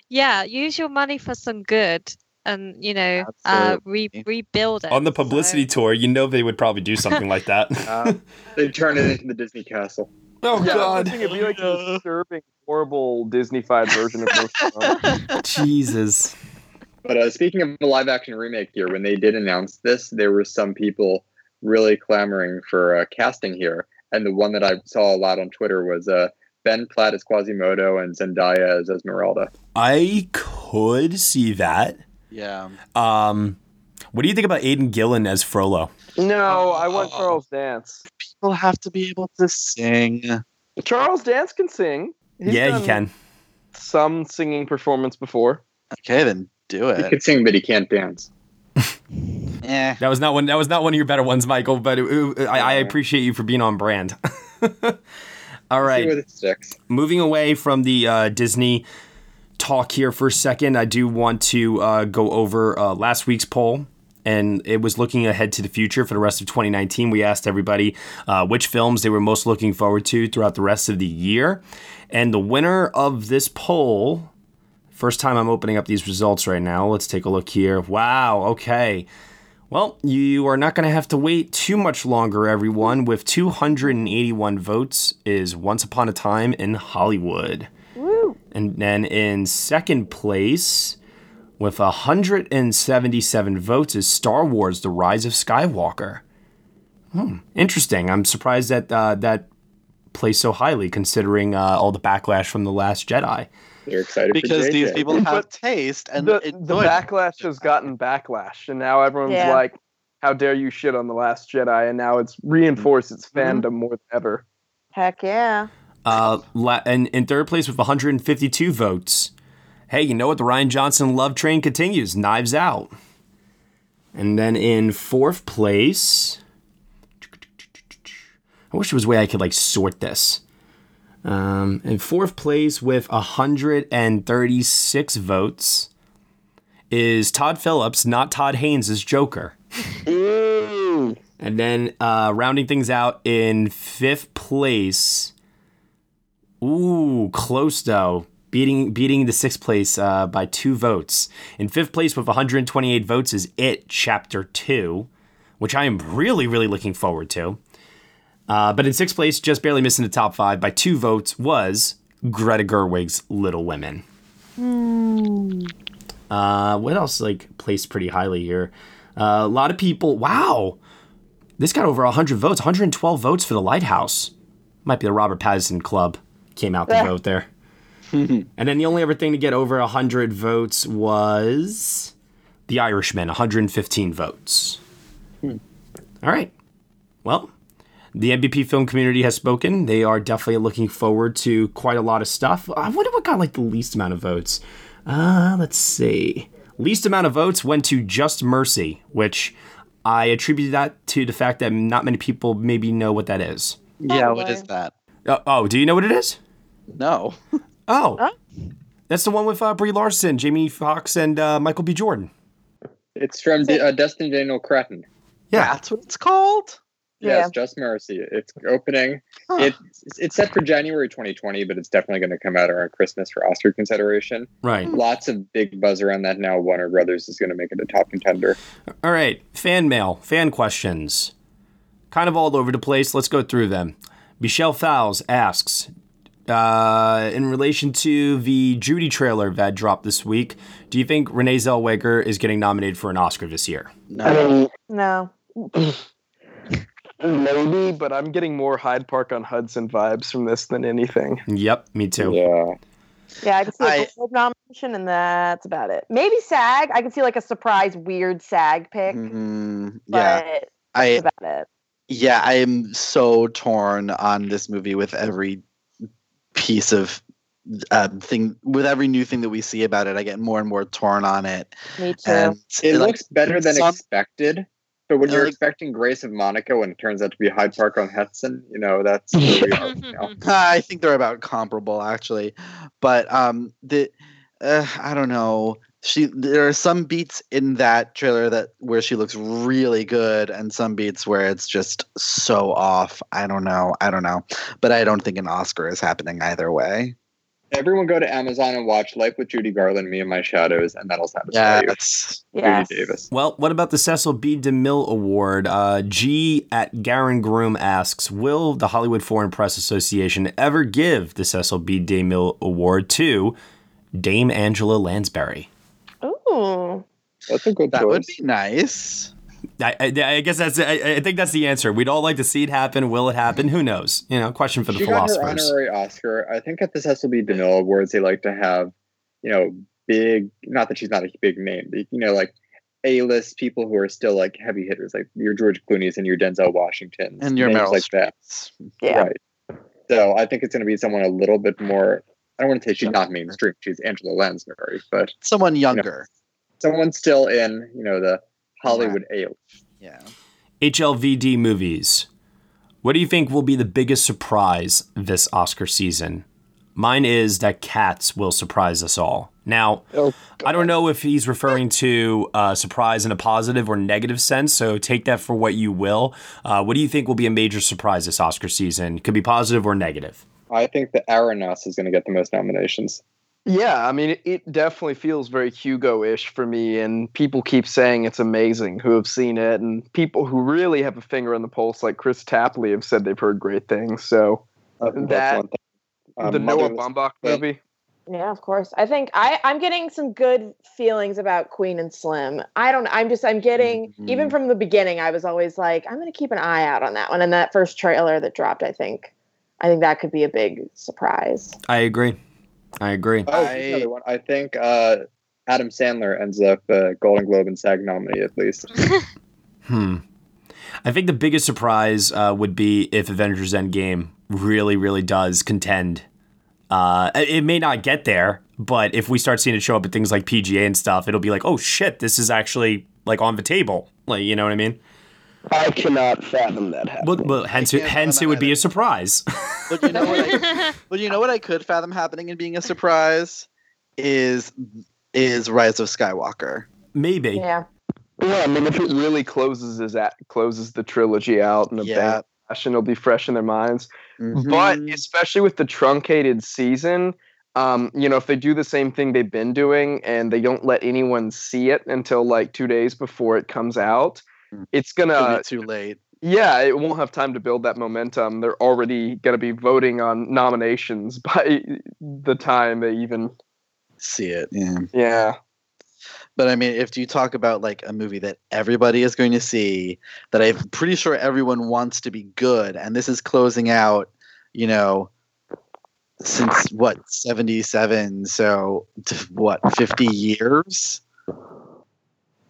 yeah, use your money for some good and, you know, uh, re- rebuild it. On the publicity so. tour, you know they would probably do something like that. Uh, they'd turn it into the Disney Castle. Oh, yeah, God. I think it'd be like a disturbing, horrible Disney-fied version of Mulan. Jesus. But uh, speaking of the live-action remake here, when they did announce this, there were some people really clamoring for uh, casting here. And the one that I saw a lot on Twitter was uh, Ben Platt as Quasimodo and Zendaya as Esmeralda. I could see that. Yeah. Um, what do you think about Aidan Gillen as Frollo? No, I want oh. Charles Dance. People have to be able to sing. Charles Dance can sing. He's yeah, he can. Some singing performance before. Okay, then do it. He can sing, but he can't dance. Eh. That was not one. That was not one of your better ones, Michael. But it, it, I, I appreciate you for being on brand. All right. Moving away from the uh, Disney talk here for a second, I do want to uh, go over uh, last week's poll, and it was looking ahead to the future for the rest of twenty nineteen. We asked everybody uh, which films they were most looking forward to throughout the rest of the year, and the winner of this poll. First time I'm opening up these results right now. Let's take a look here. Wow. Okay. Well, you are not going to have to wait too much longer, everyone. With two hundred eighty-one votes is Once Upon a Time in Hollywood. Woo. And then in second place, with one hundred seventy-seven votes, is Star Wars: The Rise of Skywalker. Hmm. Interesting. I'm surprised that uh, that plays so highly, considering uh, all the backlash from The Last Jedi. They're excited because for these people have taste, and the, the backlash has gotten backlash, and now everyone's yeah. like, "How dare you shit on The Last Jedi?" And now it's reinforced its fandom mm-hmm. more than ever. Heck yeah! Uh, la- and in third place with one hundred fifty-two votes. Hey, you know what? The Rian Johnson love train continues. Knives Out. And then in fourth place, I wish there was a way I could like sort this. Um, in fourth place with one hundred thirty-six votes is Todd Phillips, not Todd Haynes, as Joker. Ooh. And then uh, rounding things out in fifth place. Ooh, close though. Beating beating the sixth place uh, by two votes. In fifth place with one hundred twenty-eight votes is It Chapter two, which I am really, really looking forward to. Uh, but in sixth place, just barely missing the top five by two votes, was Greta Gerwig's Little Women. Mm. Uh, what else, like, placed pretty highly here? Uh, a lot of people, wow, this got over one hundred votes, one hundred twelve votes for The Lighthouse. Might be the Robert Pattinson Club came out to vote there. And then the only other thing to get over one hundred votes was The Irishman, one hundred fifteen votes. Mm. All right. Well... the M B P film community has spoken. They are definitely looking forward to quite a lot of stuff. I wonder what got like the least amount of votes. Uh, let's see. Least amount of votes went to Just Mercy, which I attribute that to the fact that not many people maybe know what that is. Yeah, what is that? Uh, oh, do you know what it is? No. Oh. Huh? That's the one with uh, Brie Larson, Jamie Foxx, and uh, Michael B. Jordan. It's from D- uh, Destin Daniel Cretton. Yeah. That's what it's called? Yes, yeah. Just Mercy. It's opening. Huh. It's it's set for January twenty twenty, but it's definitely going to come out around Christmas for Oscar consideration. Right. Lots of big buzz around that now. Warner Brothers is going to make it a top contender. All right. Fan mail, fan questions. Kind of all over the place. Let's go through them. Michelle Fowles asks, uh, in relation to the Judy trailer that dropped this week, do you think Renee Zellweger is getting nominated for an Oscar this year? No. No. Maybe, but I'm getting more Hyde Park on Hudson vibes from this than anything. Yep, me too. Yeah, yeah, I can see a I, nomination, and that's about it. Maybe SAG. I can see like a surprise, weird SAG pick. Mm, yeah, but that's I, about it. Yeah, I am so torn on this movie with every piece of uh, thing, with every new thing that we see about it. I get more and more torn on it. Me too. And it like, looks better than some, expected. But when you're like, expecting Grace of Monaco and it turns out to be Hyde Park on Hudson, you know, that's where we are now. I think they're about comparable, actually. But um, the uh, I don't know. She there are some beats in that trailer that where she looks really good, and some beats where it's just so off. I don't know. I don't know. But I don't think an Oscar is happening either way. Everyone go to Amazon and watch Life with Judy Garland, Me and My Shadows, and that'll satisfy yes. you. Yes. Judy Davis. Well, what about the Cecil B. DeMille Award? Uh, G at Garen Groom asks, will the Hollywood Foreign Press Association ever give the Cecil B. DeMille Award to Dame Angela Lansbury? Oh, that's a good that choice. Would be nice. I, I, I guess that's I, I think that's the answer. We'd all like to see it happen. Will it happen? Who knows? You know, question for the she philosophers. She got her honorary Oscar. I think at the Cecil B. DeMille Awards, they like to have, you know, big. Not that she's not a big name, but, you know, like A-list people who are still like heavy hitters, like your George Clooney's and your Denzel Washingtons and your Meryl like that. Yeah. Right. So I think it's going to be someone a little bit more. I don't want to say she's not mainstream. She's Angela Lansbury, but someone younger, you know, someone still in, you know, the Hollywood ale. Yeah. H L V D movies. What do you think will be the biggest surprise this Oscar season? Mine is that Cats will surprise us all. Now, oh, I don't know if he's referring to uh, surprise in a positive or negative sense, so take that for what you will. Uh, what do you think will be a major surprise this Oscar season? Could be positive or negative. I think that Aronofsky is going to get the most nominations. Yeah, I mean, it definitely feels very Hugo-ish for me, and people keep saying it's amazing who have seen it, and people who really have a finger on the pulse, like Chris Tapley, have said they've heard great things. So uh, that, um, the Noah Baumbach movie. Yeah, of course. I think I, I'm getting some good feelings about Queen and Slim. I don't. I'm just. I'm getting mm-hmm. even from the beginning. I was always like, I'm going to keep an eye out on that one. And that first trailer that dropped, I think, I think that could be a big surprise. I agree. I agree. Oh, another one. I think uh, Adam Sandler ends up uh, Golden Globe and SAG nominee at least. hmm. I think the biggest surprise uh, would be if Avengers Endgame really, really does contend. Uh, it may not get there, but if we start seeing it show up at things like P G A and stuff, it'll be like, oh shit, this is actually like on the table. Like, you know what I mean? I cannot fathom that happening. But, but hence, hence it would either. Be a surprise. But you know what? I, but you know what I could fathom happening and being a surprise is is Rise of Skywalker. Maybe. Yeah. Yeah. I mean, if it really closes is at, closes the trilogy out in a yeah. bad fashion, it'll be fresh in their minds. Mm-hmm. But especially with the truncated season. Um, you know, if they do the same thing they've been doing and they don't let anyone see it until like two days before it comes out, it's going to be too late. Yeah, it won't have time to build that momentum. They're already going to be voting on nominations by the time they even see it. Yeah. Yeah. But I mean, if you talk about like a movie that everybody is going to see, that I'm pretty sure everyone wants to be good, and this is closing out, you know, since what, seventy-seven, so what, fifty years?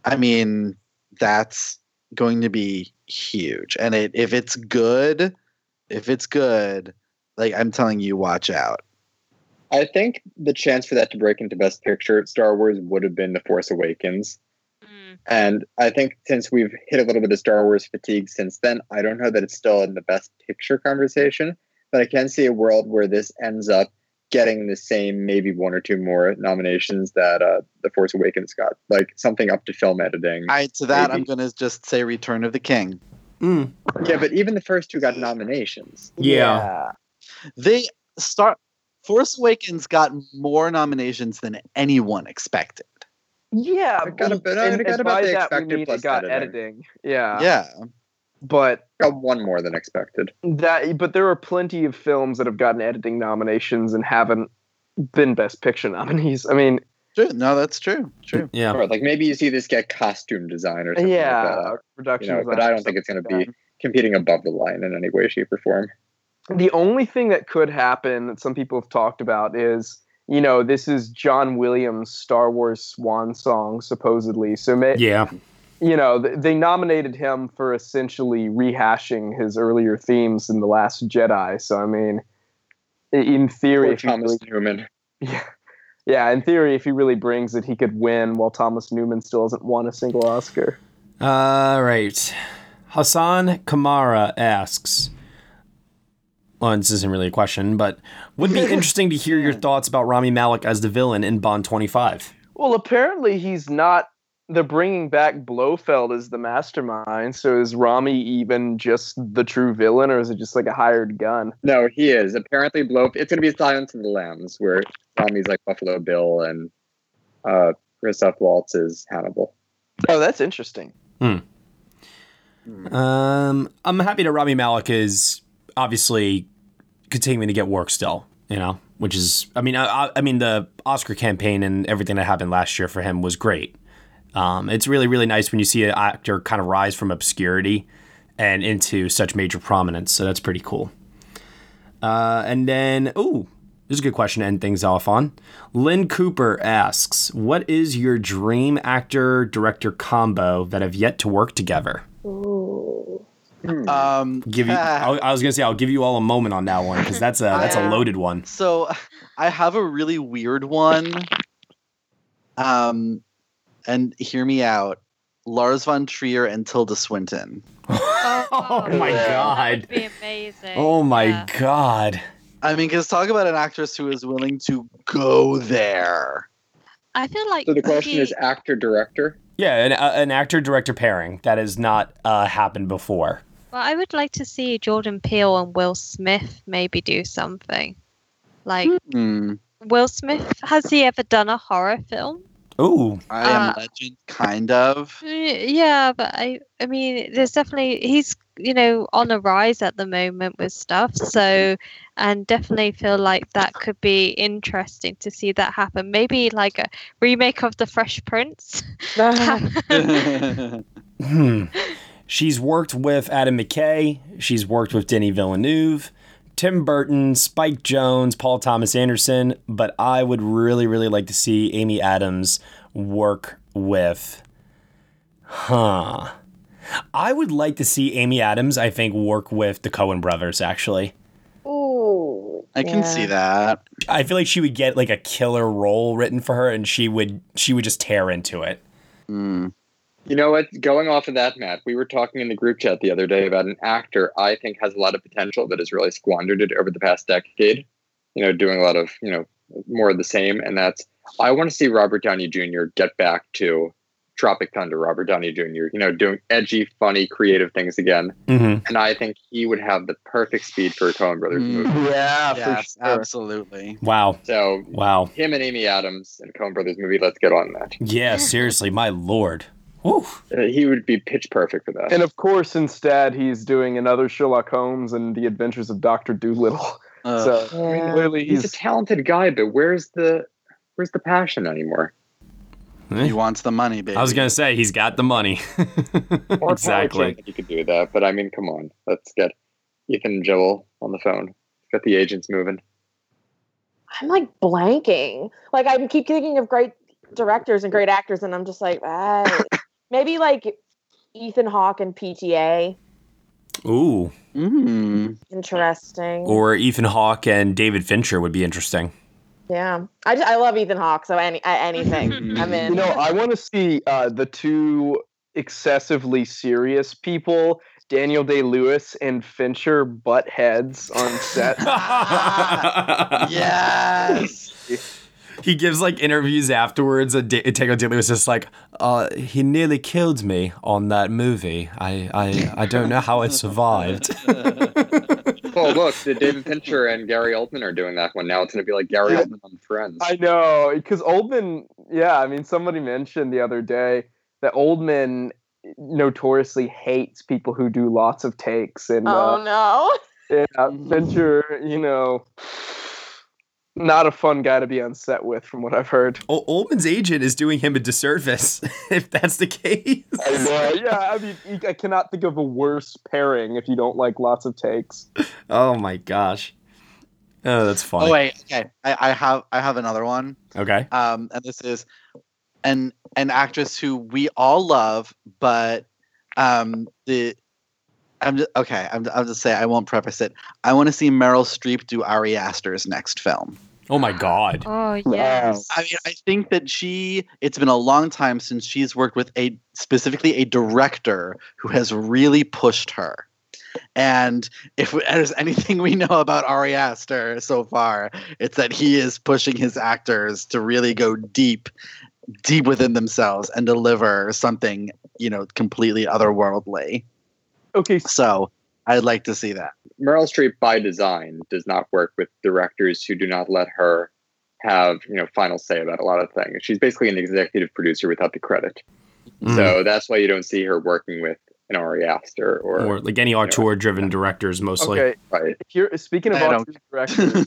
I mean, that's going to be huge, and it, if it's good, if it's good, like I'm telling you, watch out. I think the chance for that to break into Best Picture, Star Wars would have been The Force Awakens, mm. and I think since we've hit a little bit of Star Wars fatigue since then, I don't know that it's still in the Best Picture conversation, but I can see a world where this ends up getting the same, maybe one or two more nominations that uh, The Force Awakens got, like something up to film editing. I, to that, maybe. I'm going to just say Return of the King. Mm. Yeah, but even the first two got nominations. Yeah. yeah. They start. Force Awakens got more nominations than anyone expected. Yeah. It got, a bit, and, it got about the expected plus got editing. editing. Yeah. Yeah. But got one more than expected. That, but there are plenty of films that have gotten editing nominations and haven't been Best Picture nominees. I mean, true. No, that's true. True. Yeah. Or like maybe you see this get costume design or something. Yeah, like that. Or production. You know, but I don't think it's going to be competing above the line in any way, shape, or form. The only thing that could happen that some people have talked about is, you know, this is John Williams' Star Wars swan song, supposedly. So may- yeah. You know, they nominated him for essentially rehashing his earlier themes in The Last Jedi. So, I mean, in theory... Or Thomas really, Newman. Yeah, yeah, in theory, if he really brings it, he could win while Thomas Newman still hasn't won a single Oscar. All right. Hassan Kamara asks... Well, this isn't really a question, but... Would be interesting to hear your thoughts about Rami Malek as the villain in Bond twenty-five. Well, apparently he's not... they're bringing back Blofeld as the mastermind. So is Rami even just the true villain, or is it just like a hired gun? No, he is. Apparently, Blofeld. It's going to be Silence of the Lambs, where Rami's like Buffalo Bill and uh, Christoph Waltz is Hannibal. Oh, that's interesting. Hmm. Um, I'm happy that Rami Malek is obviously continuing to get work still, you know, which is, I mean, I, I mean, the Oscar campaign and everything that happened last year for him was great. Um, it's really, really nice when you see an actor kind of rise from obscurity and into such major prominence. So that's pretty cool. Uh, and then, ooh, this is a good question to end things off on. Lynn Cooper asks, what is your dream actor-director combo that have yet to work together? Ooh. Um, give you, I, I was gonna say I'll give you all a moment on that one because that's a that's a loaded one. So I have a really weird one. Um, and hear me out: Lars von Trier and Tilda Swinton. Oh, oh my yeah. god! That would be amazing. Oh my yeah. god! I mean, because talk about an actress who is willing to go there. I feel like so. The question he... is actor director. Yeah, an, uh, an actor-director pairing that has not uh, happened before. Well, I would like to see Jordan Peele and Will Smith maybe do something. Like, mm-hmm. Will Smith, has he ever done a horror film? Ooh. I Am uh, Legend, kind of. Yeah, but I I mean, there's definitely, he's, you know, on a rise at the moment with stuff. So, and definitely feel like that could be interesting to see that happen. Maybe like a remake of The Fresh Prince. hmm. She's worked with Adam McKay. She's worked with Denis Villeneuve, Tim Burton, Spike Jones, Paul Thomas Anderson, but I would really, really like to see Amy Adams work with, huh. I would like to see Amy Adams, I think, work with the Coen brothers, actually. Ooh. I yeah. can see that. I feel like she would get like a killer role written for her and she would she would just tear into it. Mm. You know what? Going off of that, Matt, we were talking in the group chat the other day about an actor I think has a lot of potential but has really squandered it over the past decade. You know, doing a lot of, you know, more of the same. And that's, I want to see Robert Downey Junior get back to Tropic Thunder, Robert Downey Junior, you know, doing edgy, funny, creative things again. Mm-hmm. And I think he would have the perfect speed for a Coen Brothers movie. Yeah, yeah for sure. Absolutely. Wow. So, wow. Him and Amy Adams in a Coen Brothers movie, let's get on that. Yeah, seriously, my lord. Oof. He would be pitch perfect for that. And of course, instead, he's doing another Sherlock Holmes and The Adventures of Doctor Dolittle. Uh, so yeah. I mean, clearly he's... he's a talented guy, but where's the where's the passion anymore? He wants the money, baby. I was going to say, he's got the money. Or exactly. You could do that, but I mean, come on. Let's get Ethan and Joel on the phone. Get the agents moving. I'm like blanking. Like, I keep thinking of great directors and great actors, and I'm just like, ah. Maybe like Ethan Hawke and P T A. Ooh. Mm. Interesting. Or Ethan Hawke and David Fincher would be interesting. Yeah, I, just, I love Ethan Hawke, so any anything I'm in. You know, I want to see uh, the two excessively serious people, Daniel Day-Lewis and Fincher, butt heads on set. Yes. He gives like interviews afterwards, and Daniel Day-Lewis is just like, uh, "He nearly killed me on that movie. I I, I don't know how I survived." Oh, look, David Fincher and Gary Oldman are doing that one now. It's going to be like Gary yeah. Oldman on Friends. I know, because Oldman, yeah, I mean, somebody mentioned the other day that Oldman notoriously hates people who do lots of takes. And oh, uh, no. Yeah, Fincher, you know, not a fun guy to be on set with, from what I've heard. O- Oldman's agent is doing him a disservice, if that's the case. I know. Yeah, I mean, I cannot think of a worse pairing if you don't like lots of takes. Oh my gosh. Oh, that's funny. Oh wait, okay. I, I have I have another one. Okay. Um, and this is an an actress who we all love, but um the I'm just, okay. I'm. I'll just say I won't preface it. I want to see Meryl Streep do Ari Aster's next film. Oh my God! Oh yes. I mean, I think that she. It's been a long time since she's worked with a specifically a director who has really pushed her. And if there's anything we know about Ari Aster so far, it's that he is pushing his actors to really go deep deep within themselves and deliver something, you know, completely otherworldly. Okay. So I'd like to see that. Meryl Streep by design does not work with directors who do not let her have, you know, final say about a lot of things. She's basically an executive producer without the credit. Mm. So that's why you don't see her working with an Ari Aster or, or like any auteur-driven you know, directors mostly. Okay. Right. Here, speaking of auteur directors,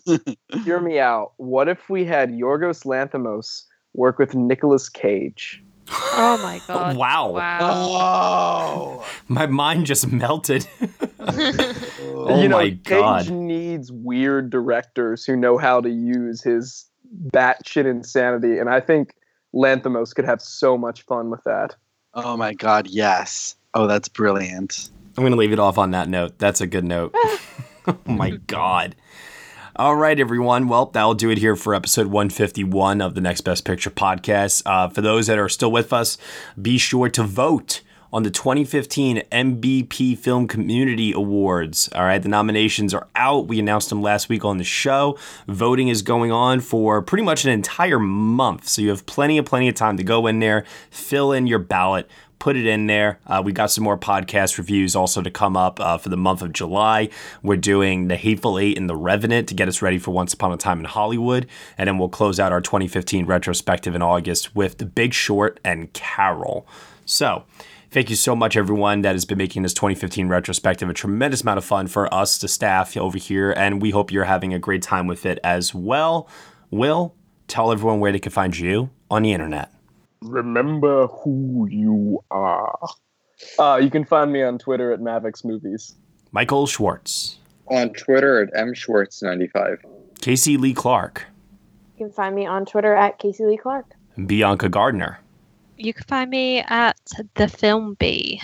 hear me out. What if we had Yorgos Lanthimos work with Nicolas Cage? Oh my god! Wow! Wow! Oh. My mind just melted. Oh you know, my god! Cage needs weird directors who know how to use his batshit insanity, and I think Lanthimos could have so much fun with that. Oh my god! Yes. Oh, that's brilliant. I'm going to leave it off on that note. That's a good note. Oh, my God. All right, everyone. Well, that'll do it here for episode one fifty-one of the Next Best Picture podcast. Uh, for those that are still with us, be sure to vote on the twenty fifteen M B P Film Community Awards. All right, the nominations are out. We announced them last week on the show. Voting is going on for pretty much an entire month, so you have plenty of plenty of time to go in there, fill in your ballot, put it in there. Uh, we got some more podcast reviews also to come up uh, for the month of July. We're doing The Hateful Eight and The Revenant to get us ready for Once Upon a Time in Hollywood. And then we'll close out our twenty fifteen retrospective in August with The Big Short and Carol. So thank you so much, everyone, that has been making this twenty fifteen retrospective a tremendous amount of fun for us, the staff over here. And we hope you're having a great time with it as well. Will, tell everyone where they can find you on the internet. Remember who you are. Uh, you can find me on Twitter at Mavix Movies. Michael Schwartz. On Twitter at M Schwartz ninety-five. Casey Lee Clark. You can find me on Twitter at Casey Lee Clark. Bianca Gardner. You can find me at The Film Bee.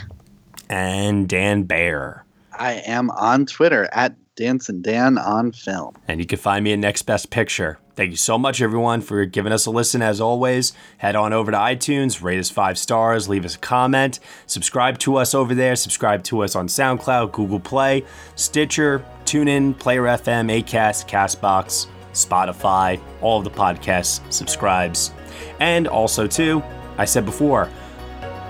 And Dan Bayer. I am on Twitter at Dance and Dan on Film. And you can find me at Next Best Picture. Thank you so much, everyone, for giving us a listen. As always, head on over to iTunes, rate us five stars, leave us a comment, subscribe to us over there, subscribe to us on SoundCloud, Google Play, Stitcher, TuneIn, Player F M, Acast, CastBox, Spotify, all of the podcasts, subscribes. And also, too, I said before,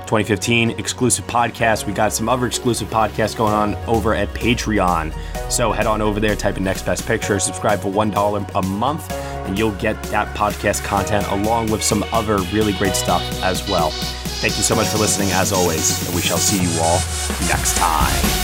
twenty fifteen exclusive podcast. We got some other exclusive podcasts going on over at Patreon. So head on over there, type in Next Best Picture, subscribe for one dollar a month, and you'll get that podcast content along with some other really great stuff as well. Thank you so much for listening, as always, and we shall see you all next time.